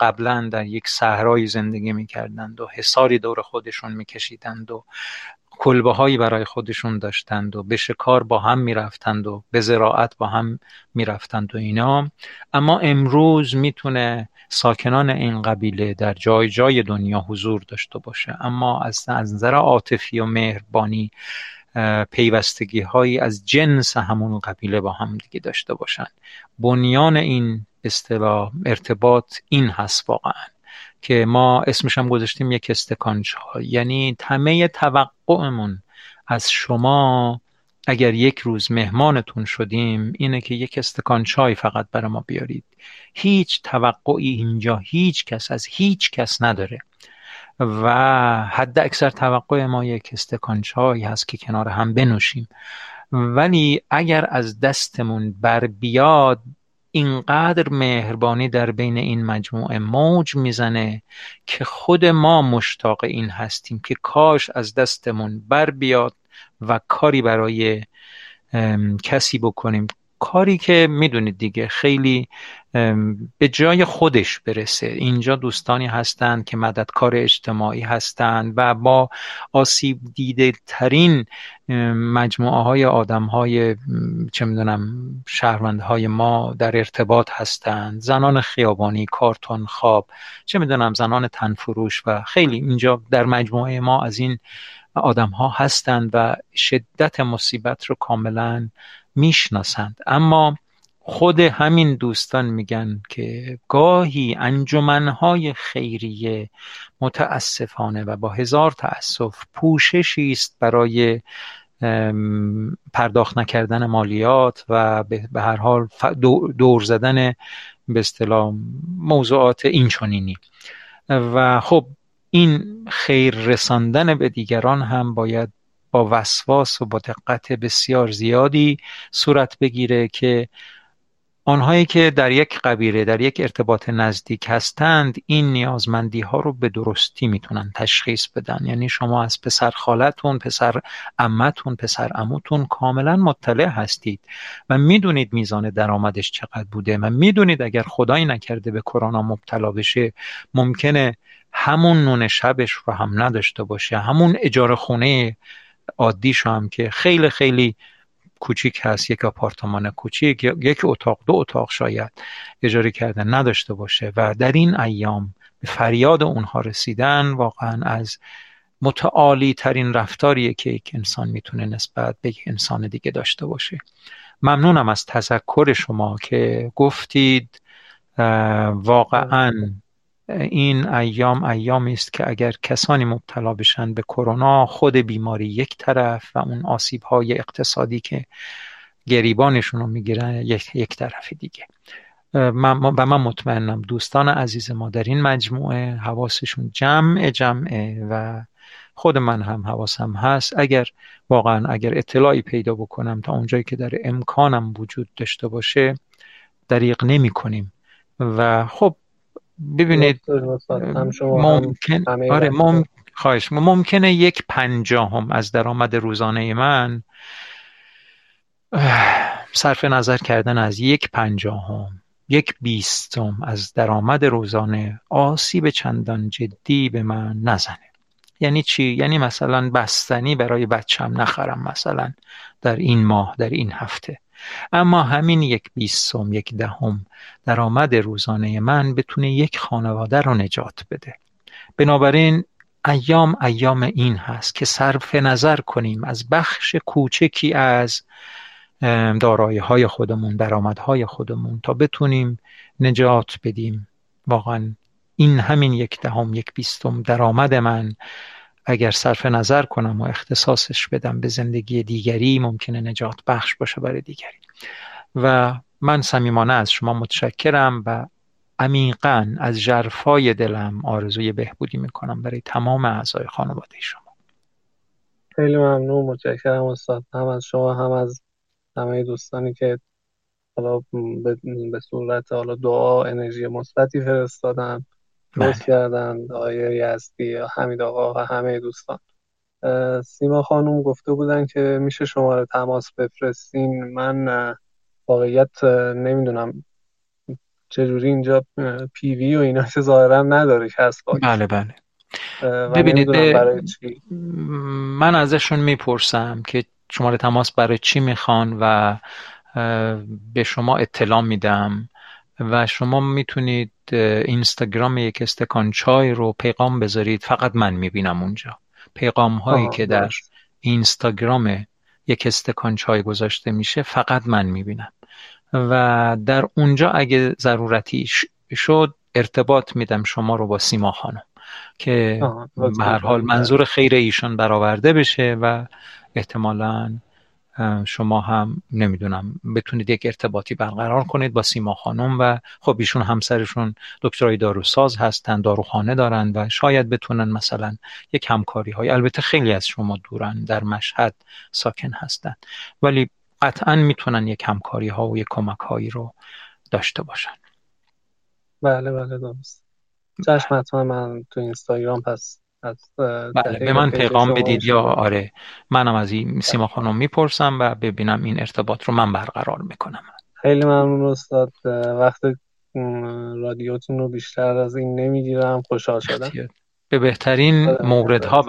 قبلا در یک صحرای زندگی میکردند و حصاری دور خودشون میکشیدند و کلبه هایی برای خودشون داشتند و به شکار با هم میرفتند و به زراعت با هم میرفتند و اینا، اما امروز میتونه ساکنان این قبیله در جای جای دنیا حضور داشته باشه، اما از نظر عاطفی و مهربانی پیوستگی هایی از جنس همون قبیله با هم دیگه داشته باشن. بنیان این اصطلاح ارتباط این هست واقعا که ما اسمش هم گذاشتیم یک استکان چای، یعنی همه توقعمون از شما اگر یک روز مهمانتون شدیم اینه که یک استکان چای فقط برای ما بیارید. هیچ توقعی اینجا هیچ کس از هیچ کس نداره و حد اکثر توقع ما یک استکان چای هست که کنار هم بنوشیم، ولی اگر از دستمون بر بیاد اینقدر مهربانی در بین این مجموعه موج میزنه که خود ما مشتاق این هستیم که کاش از دستمون بر بیاد و کاری برای کسی بکنیم، کاری که میدونید دیگه خیلی به جای خودش برسه. اینجا دوستانی هستند که مددکار اجتماعی هستند و با آسیب دیده ترین مجموعه های آدم های چه میدونم شهروندهای ما در ارتباط هستند، زنان خیابانی، کارتون خواب، چه میدونم زنان تنفروش و خیلی اینجا در مجموعه ما از این آدم ها هستند و شدت مصیبت رو کاملا میشناسند. اما خود همین دوستان میگن که گاهی انجمنهای خیریه متاسفانه و با هزار تأسف پوششی است برای پرداخت نکردن مالیات و به هر حال دور زدن به اصطلاح موضوعات اینچنینی، و خب این خیر رساندن به دیگران هم باید با وسواس و با دقت بسیار زیادی صورت بگیره که آنهایی که در یک قبیله در یک ارتباط نزدیک هستند این نیازمندی ها رو به درستی میتونن تشخیص بدن. یعنی شما از پسر خالتون، پسر عمتون، پسر عموتون کاملا مطلع هستید و میدونید میزان درآمدش چقدر بوده و میدونید اگر خدایی نکرده به کرونا مبتلا بشه ممکنه همون نون شبش رو هم نداشته باشه، همون اجاره خونه عادیش هم که خیلی خیلی کوچیک هست، یک آپارتمان کوچیک، یک اتاق، دو اتاق شاید اجاره کردن نداشته باشه. و در این ایام به فریاد اونها رسیدن واقعا از متعالی ترین رفتاریه که یک انسان میتونه نسبت به یک انسان دیگه داشته باشه. ممنونم از تذکر شما که گفتید واقعا این ایام ایامی است که اگر کسانی مبتلا بشن به کرونا، خود بیماری یک طرف و اون آسیب‌های اقتصادی که گریبانشون رو میگیرن یک طرف دیگه. من مطمئنم دوستان عزیز ما در این مجموعه حواسشون جمعه و خود من هم حواسم هست. اگر واقعا اگر اطلاعی پیدا بکنم تا اونجایی که در امکانم وجود داشته باشه دریغ نمی کنیم. و خب ببینید ممکنه یک 50% از درآمد روزانه من صرف نظر کردن از 1/50 1/20 از درآمد روزانه آسیب چندان جدی به من نزنه. یعنی چی؟ یعنی مثلا بستنی برای بچم نخرم مثلا در این ماه، در این هفته، اما همین 1/20 1/10 درآمد روزانه من بتونه یک خانواده رو نجات بده. بنابراین ایام این هست که صرف نظر کنیم از بخش کوچکی از دارایی‌های خودمون، درآمدهای خودمون تا بتونیم نجات بدیم. واقعا این همین 1/10 1/20 درآمد من اگر صرف نظر کنم و اختصاصش بدم به زندگی دیگری ممکنه نجات بخش باشه برای دیگری. و من صمیمانه از شما متشکرم و عمیقاً از ژرفای دلم آرزوی بهبودی میکنم برای تمام اعضای خانواده شما. خیلی ممنون، متشکرم استاد، هم از شما هم از همه دوستانی که حالا به صورت حالا دعا انرژی مثبتی فرستادن، لطف کردن آیه یزدی، حمید آقا و همه دوستان. سیما خانم گفته بودن که میشه شماره تماس بفرستین. من واقعیت نمیدونم چجوری اینجا پی وی و اینا چه ظاهرا نداره کس باید. بله بله ببینید من ازشون میپرسم که شماره تماس برای چی میخوان و به شما اطلاع میدم و شما میتونید اینستاگرام یک استکان چای رو پیغام بذارید، فقط من میبینم اونجا پیغام هایی که در اینستاگرام یک استکان چای گذاشته میشه، فقط من میبینم و در اونجا اگه ضرورتی شد ارتباط میدم شما رو با سیما خانم که به هر حال منظور خیر ایشون برآورده بشه و احتمالاً شما هم نمیدونم بتونید یک ارتباطی برقرار کنید با سیما خانم و خب ایشون همسرشون دکترای داروساز هستن، داروخانه دارن و شاید بتونن مثلا یک همکاری های، البته خیلی از شما دورن در مشهد ساکن هستن ولی قطعا میتونن یک همکاری ها و یک کمک هایی رو داشته باشن. بله بله درست. چشم حتما من تو اینستاگرام پس بله به من پیغام بدید یا آره منم از این سیما خانم میپرسم و ببینم این ارتباط رو من برقرار میکنم. خیلی ممنون استاد، وقت رادیوتون رو بیشتر از این نمیگیرم، خوشحال شدم. به بهترین موردها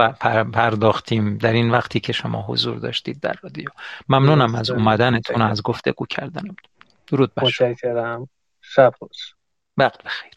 پرداختیم در این وقتی که شما حضور داشتید در رادیو. ممنونم از اومدنتون، از گفتگو کردنم. درود بر شما. متشکرم. شب خوش. وقت بخیر.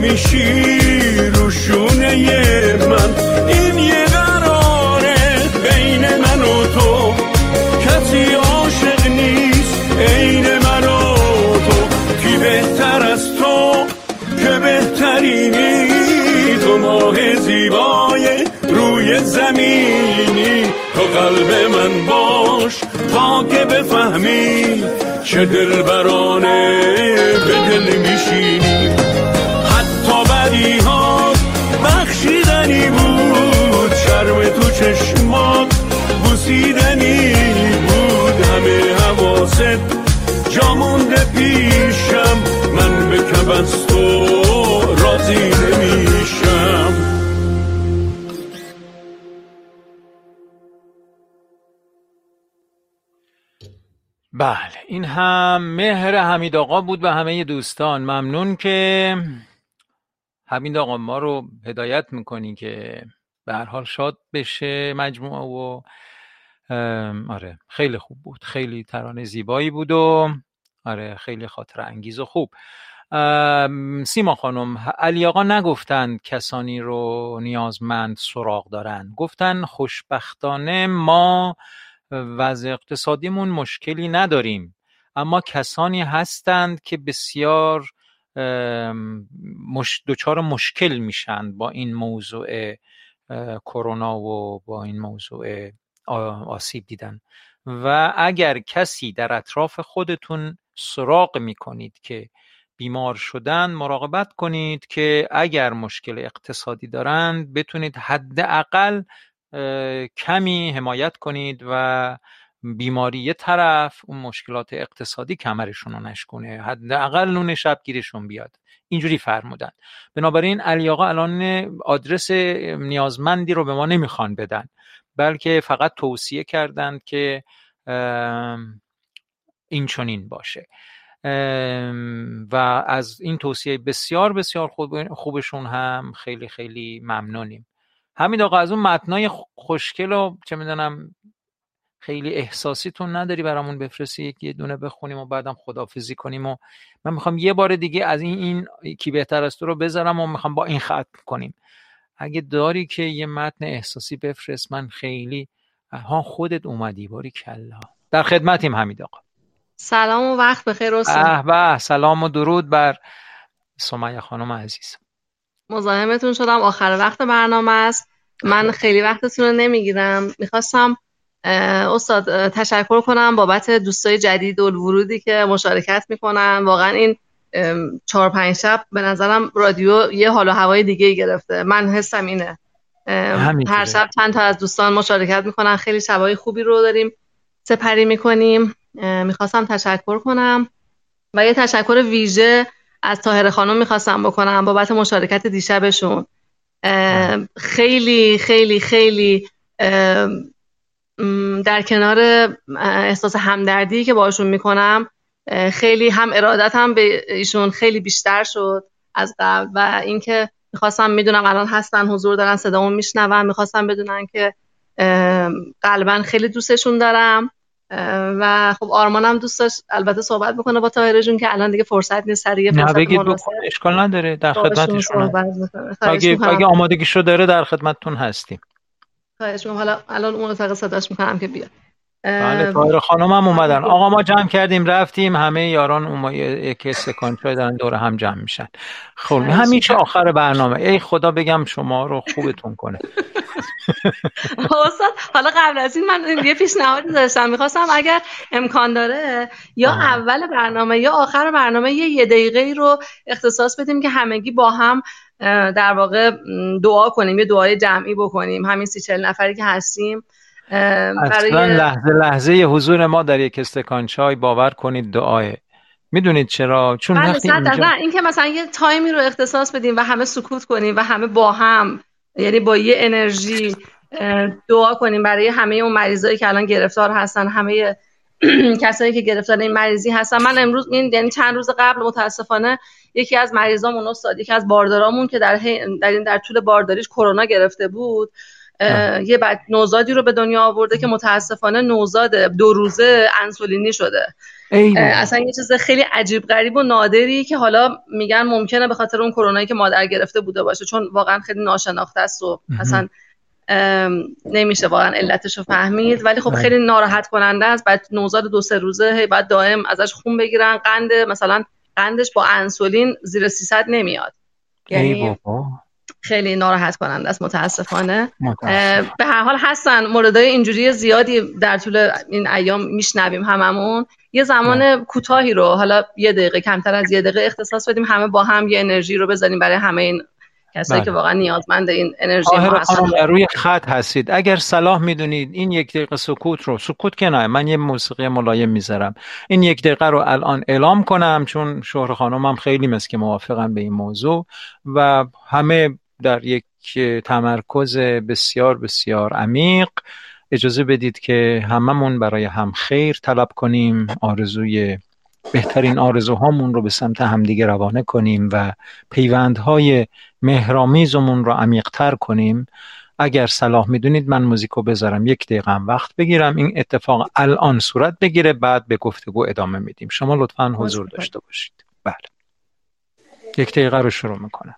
میشی روشونه من این یه قراره تا که بفهمی چه دلبرانه به دل میشینی. حتی بدی ها بخشیدنی بود، شرم تو چشمات بوسیدنی بود. همه حواست جامونده پیشم، من به کبست و راضی نمیشم. بله، این هم مهر حمید آقا بود به همه دوستان. ممنون که حمید آقا ما رو هدایت میکنی که به هر حال شاد بشه مجموعه و آره خیلی خوب بود، خیلی ترانه زیبایی بود و آره خیلی خاطره انگیز و خوب. سیما خانم، علی آقا نگفتن کسانی رو نیازمند سراغ دارن، گفتن خوشبختانه ما وضع اقتصادیمون مشکلی نداریم، اما کسانی هستند که بسیار دچار مشکل میشن با این موضوع کرونا و با این موضوع آسیب دیدن. و اگر کسی در اطراف خودتون سراغ میکنید که بیمار شدن، مراقبت کنید که اگر مشکل اقتصادی دارند بتونید حداقل کمی حمایت کنید و بیماری یه طرف، اون مشکلات اقتصادی کمرشون رو نشکنه، حداقل نون شب گیرشون بیاد. اینجوری فرمودن. بنابراین علی آقا الان آدرس نیازمندی رو به ما نمیخوان بدن، بلکه فقط توصیه کردند که این چنین باشه و از این توصیه بسیار بسیار خوبشون هم خیلی خیلی ممنونیم. همین آقا، از اون متنای خوشگل و چه میدونم خیلی احساسیتون نداری برامون بفرستی، یکی دونه بخونیم و بعدم خداحافظی کنیم. و من میخوام یه بار دیگه از این کی بهتر از تو رو بذارم و میخوام با این ختم کنیم. اگه داری که یه متن احساسی بفرست، من خیلی ها خودت اومدی، باری کلا در خدمتیم. حمید آقا سلام و وقت بخیر. رسول به سلام و درود بر سمیه خانم عزیز. مزاحمتون شدم، آخر وقت برنامه است، من خیلی وقتتون رو نمیگیرم. میخواستم استاد تشکر کنم بابت دوستای جدید و ورودی که مشارکت میکنن. واقعا این 4-5 شب به نظرم رادیو یه حال و هوای دیگه گرفته، من حسم اینه. هر شب چند تا از دوستان مشارکت میکنن، خیلی شبای خوبی رو داریم سپری میکنیم. میخواستم تشکر کنم و یه تشکر ویژه از طاهر خانم میخواستم بکنم بابت مشارکت دیشبشون. خیلی خیلی خیلی در کنار احساس همدردی که باشون میکنم، خیلی هم ارادتم به ایشون خیلی بیشتر شد از قبل. و اینکه میخواستم میدونم الان هستن، حضور دارن، صدامون میشنون، میخواستم بدونن که قلبن خیلی دوستشون دارم. و خب آرمانم دوست داشت البته صحبت بکنه با طاهره جون که الان دیگه فرصت نیست، سریع فرصت مناسب. اشکال نداره، در خدمتشون. اگه آمادگیشو داره در خدمتتون هستیم. خواهش می‌کنم. حالا الان اون اتاق صداش می‌کنم که بیاد. بله، طاهره خانم هم اومدن. آقا ما جمع کردیم رفتیم، همه یاران اون یک استکان چای دارن دور هم جمع میشن. خب همیشه آخر برنامه ای خدا بگم شما رو خوبتون کنه. استاد حالا قبل از این من یه پیشنهادی داشتم، میخواستم اگر امکان داره یا اول برنامه یا آخر برنامه یه دقیقه رو اختصاص بدیم که همگی با هم در واقع دعا کنیم، یه دعای جمعی بکنیم، همین 30-40 نفری که هستیم. اصلا لحظه حضور ما در یک استکان چای باور کنید دعایه. میدونید چرا؟ چون وقتی اینجا این که مثلا یه تایمی رو اختصاص بدیم و همه سکوت کنیم و همه با هم، یعنی با یه انرژی دعا کنیم برای همه اون مریضایی که الان گرفتار هستن، همه کسایی که گرفتار این مریضی هستن. من امروز یعنی چند روز قبل متاسفانه یکی از مریضامون استاد، یکی از باردارامون که در طول بارداریش کرونا گرفته بود، یه نوزادی رو به دنیا آورده که متاسفانه نوزاد 2 روزه انسولینی شده. اصلا یه چیز خیلی عجیب غریب و نادری که حالا میگن ممکنه به خاطر اون کرونایی که مادر گرفته بوده باشه، چون واقعا خیلی ناشناخته است و اصلا نمیشه واقعا علتش رو فهمید. ولی خب خیلی ناراحت کننده است. بعد نوزاد 2-3 روزه هی بعد دائم ازش خون بگیرن، قند مثلا قندش با انسولین زیر 300 نمیاد. یعنی خیلی ناراحت کننده است متاسفانه. به هر حال هستن موردای اینجوری زیادی در طول این ایام میشنویم. هممون یه زمان کوتاهی رو، حالا یه دقیقه، کمتر از یه دقیقه اختصاص بدیم، همه با هم یه انرژی رو بزنیم برای همه این کسایی که واقعا نیازمند این انرژی ما هستن. روی خط هستید، اگر صلاح میدونید این یک دقیقه سکوت رو، سکوت که نه، من یه موسیقی ملایم میذارم، این یک دقیقه رو الان اعلام کنم، چون شهر خانمم خیلی مسک موافقم به این موضوع و همه در یک تمرکز بسیار بسیار عمیق. اجازه بدید که هممون برای هم خیر طلب کنیم، آرزوی بهترین آرزوهامون رو به سمت همدیگه روانه کنیم و پیوندهای مهرامیزمون رو عمیق‌تر کنیم. اگر صلاح میدونید من موزیکو بذارم، یک دقیقه هم وقت بگیرم، این اتفاق الان صورت بگیره، بعد به گفتگو ادامه میدیم. شما لطفاً حضور داشته باشید. بله، یک دقیقه رو شروع میکنم.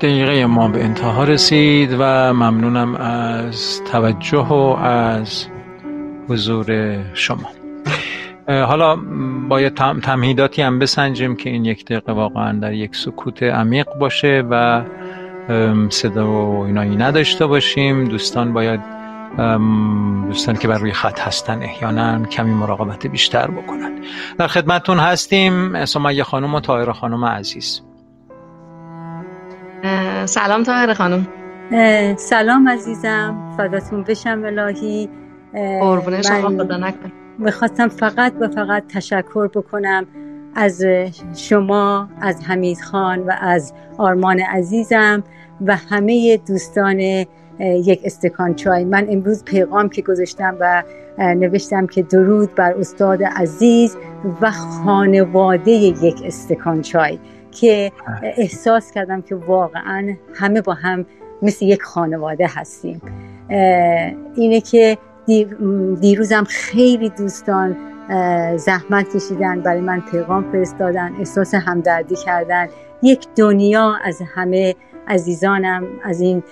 دقیقه ما به انتها رسید و ممنونم از توجه و از حضور شما. حالا باید تمهیداتی هم بسنجیم که این یک دقیقه واقعا در یک سکوت عمیق باشه و صدا و اینایی نداشته باشیم. دوستان باید، دوستان که بر روی خط هستن، احیانا کمی مراقبت بیشتر بکنن. در خدمتون هستیم سمیه خانم و طاهره خانم عزیز. سلام طاهره خانم. سلام عزیزم، فداتون بشم الهی. قربون شما، خدا نکنه. می‌خواستم فقط و فقط تشکر بکنم از شما، از حمید خان و از آرمان عزیزم و همه دوستان یک استکان چای. من امروز پیغام که گذاشتم و نوشتم که درود بر استاد عزیز و خانواده یک استکان چای، که احساس کردم که واقعا همه با هم مثل یک خانواده هستیم. اینه که دیروزم خیلی دوستان زحمت کشیدن، برای من پیغام فرستادن، احساس همدردی کردن. یک دنیا از همه عزیزانم از این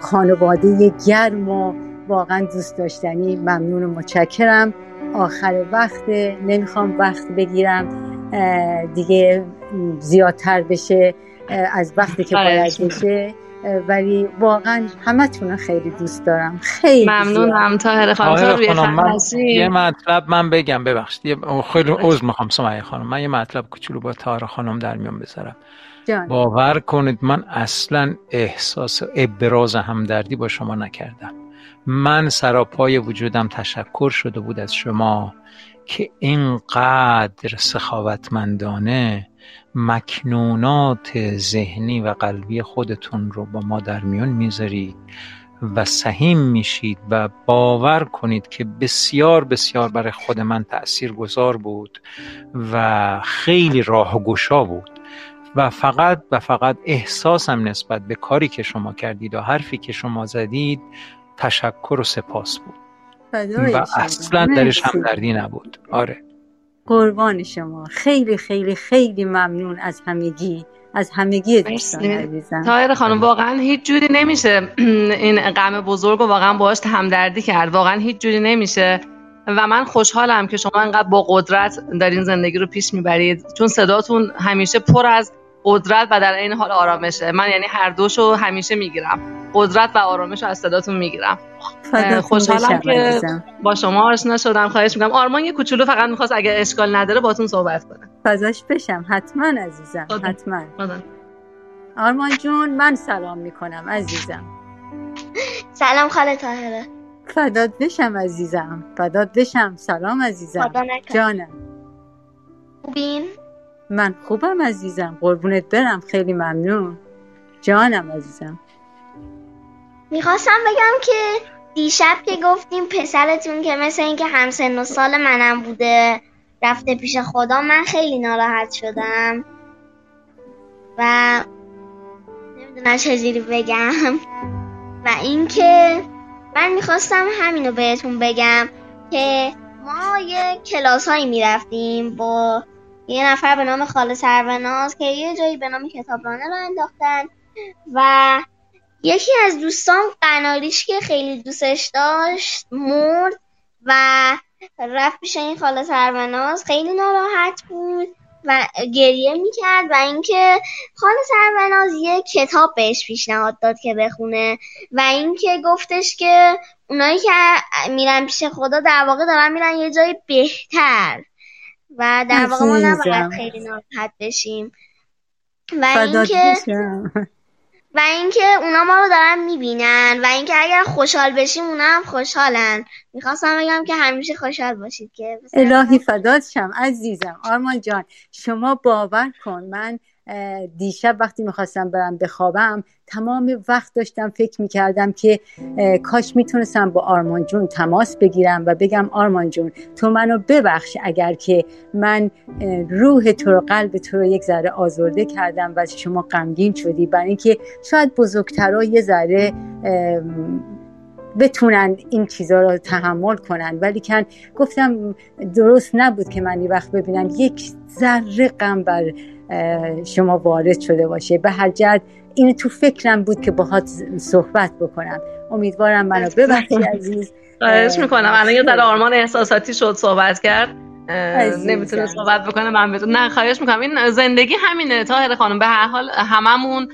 خانواده گرم و واقعا دوست داشتنی ممنون و متشکرم. آخر وقت، نمیخوام وقت بگیرم دیگه، زیادتر بشه از وقتی که باید بشه، ولی واقعا همتون خیلی دوست دارم. خیلی ممنونم طاهره خانم. روی خانم یه مطلب من بگم، ببخشید خیلی عذر میخوام سمیه خانم، من یه مطلب کوچولو با طاهره خانم در میون بذارم. باور کنید من اصلا احساس ابراز همدردی با شما نکردم. من سراپای وجودم تشکر شده بود از شما که اینقدر سخاوتمندانه مکنونات ذهنی و قلبی خودتون رو با ما در میون میذارید و سهیم میشید و باور کنید که بسیار بسیار برای خود من تأثیر گذار بود و خیلی راهگشا بود و فقط و فقط احساسم نسبت به کاری که شما کردید و حرفی که شما زدید تشکر و سپاس بود و اصلا درش همدردی نبود. آره قربان شما، خیلی خیلی خیلی ممنون از همگی، از همگی دوستان عزیزم. طاهره خانم واقعا هیچ جوری نمیشه این غم بزرگ و واقعا باهاش همدردی کرد، واقعا هیچ جوری نمیشه و من خوشحالم که شما انقدر با قدرت دارین زندگی رو پیش میبرید، چون صداتون همیشه پر از قدرت و در این حال آرامشه. من یعنی هر دوشو همیشه میگیرم، قدرت و آرامش رو از صداتون میگیرم. خوشحالم که با شما آشنا شدم. خواهش میکنم. آرمان یه کوچولو فقط میخواست اگه اشکال نداره باهاتون صحبت کنه. فضاش بشم. حتما عزیزم، حتما. آرمان جون من سلام میکنم عزیزم. سلام خاله طاهره. فدات بشم عزیزم، فدات بشم. سلام عزیزم جانم. خوبین؟ من خوبم عزیزم، قربونت برم، خیلی ممنون جانم عزیزم. میخواستم بگم که دیشب که گفتیم پسرتون که مثل این که همسن و سال منم بوده رفته پیش خدا، من خیلی ناراحت شدم و نمیدونم چجوری بگم. و اینکه من میخواستم همینو بهتون بگم که ما یه کلاس هایی میرفتیم با یه نفر به نام خاله سروناز که یه جایی به نام کتابخانه رو انداختن و یکی از دوستان قناریش که خیلی دوستش داشت مرد و رفت پیش این خاله سروناز، خیلی ناراحت بود و گریه میکرد. و اینکه خاله سروناز یه کتاب بهش پیشنهاد داد که بخونه و اینکه گفتش که اونایی که میرن پیش خدا در واقع دارن میرن یه جای بهتر و در واقع ما نباید خیلی ناراحت بشیم و اینکه اونا ما رو دارن میبینن و اینکه اگر خوشحال بشیم اونا هم خوشحالن. میخواستم بگم که همیشه خوشحال باشید. که الهی فدات شم عزیزم. آرمان جان شما باور کن من دیشب وقتی میخواستم برم بخوابم تمام وقت داشتم فکر میکردم که کاش میتونستم با آرمان جون تماس بگیرم و بگم آرمان جون تو منو ببخش اگر که من روح تو رو قلب تو رو یک ذره آزرده کردم و شما غمگین شدی، برای اینکه شاید بزرگترها یه ذره بتونن این چیزها رو تحمل کنن، ولی کن گفتم درست نبود که من این وقت ببینم یک ذره غم بر شما وارد شده باشه. به هر جد این تو فکرم بود که باهات صحبت بکنم. امیدوارم منو ببخشی عزیز. خواهش میکنم. الان یه در آرمان احساساتی شد صحبت کرد نمیتونه صحبت بکنه. من نه خواهش میکنم. این زندگی همینه طاهره خانم. به هر حال هممون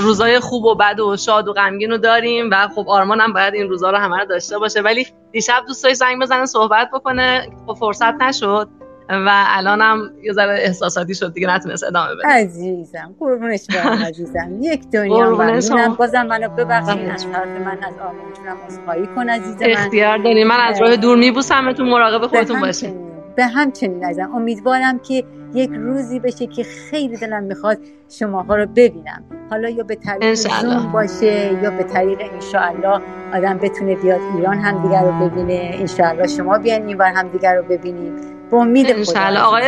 روزای خوب و بد و شاد و غمگین رو داریم و خب آرمان هم باید این روزا رو همه رو داشته باشه، ولی دیشب دوستاش زنگ بزنه صحبت بکنه خب فرصت نشد و الانم یه ذره احساساتی شد دیگه نتونست ادامه بده. عزیزم قربونش برم عزیزم. یک دنیا ممنونم. بازم منو ببخشید از طرف من از آرمان جونم عذرخواهی کن عزیزم. اختیار دارین. من از راه دور میبوسمتون. مراقب خودتون باشین. به همچنین عزیزم. امیدوارم که یک روزی بشه که خیلی دلم میخواد شماها رو ببینم، حالا یا به طریق زوم باشه یا به طریق انشاءالله آدم بتونه بیاد ایران هم دیگر رو ببینه. انشاءالله شما بیان اینور هم دیگر رو ببینیم. انشالله. آقای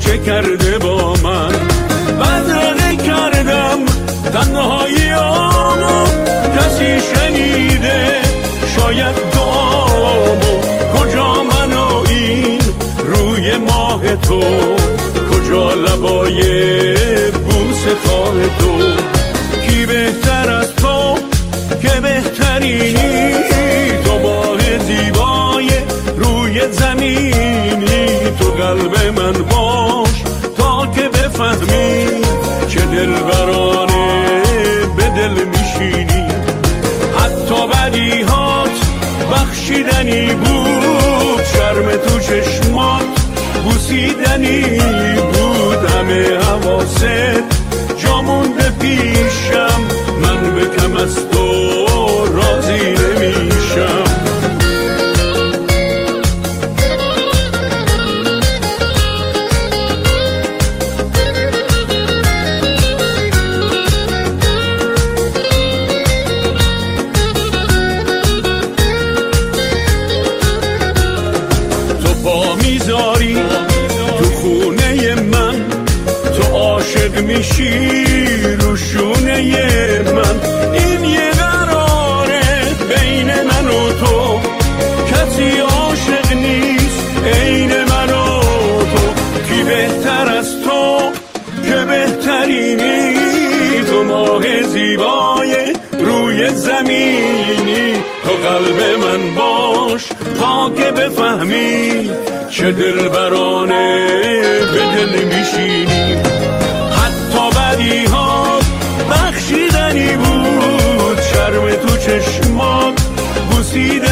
چه کرده با من، بدرانه کردم تنهایی آمو، کسی شنیده شاید دامو، کجا من و این روی ماه تو، کجا لبای بوس خواه تو. کی بهتر از تو که بهترینی، تو ماه زیبای روی زمینی، تو قلب من باش تا که بفهمی چه دلبرانه به دل میشینی. حتی بدیهات بخشیدنی بود، شرم تو چشمات بوسیدنی بود، همه حواست جامونده پیشم، من به کم از تو راضی نمیشم. عاشق میشی رو شونه من. این یه قراره بین من و تو، کسی عاشق نیست عین من و تو. کی بهتر از تو که بهترینی، تو ماه زیبای روی زمینی. تو قلب من باش تا که بفهمی چه دلبرانه به دل میشینی. حتی بدی ها بخشیدنی بود، شرم تو چشمات بوسیدنی.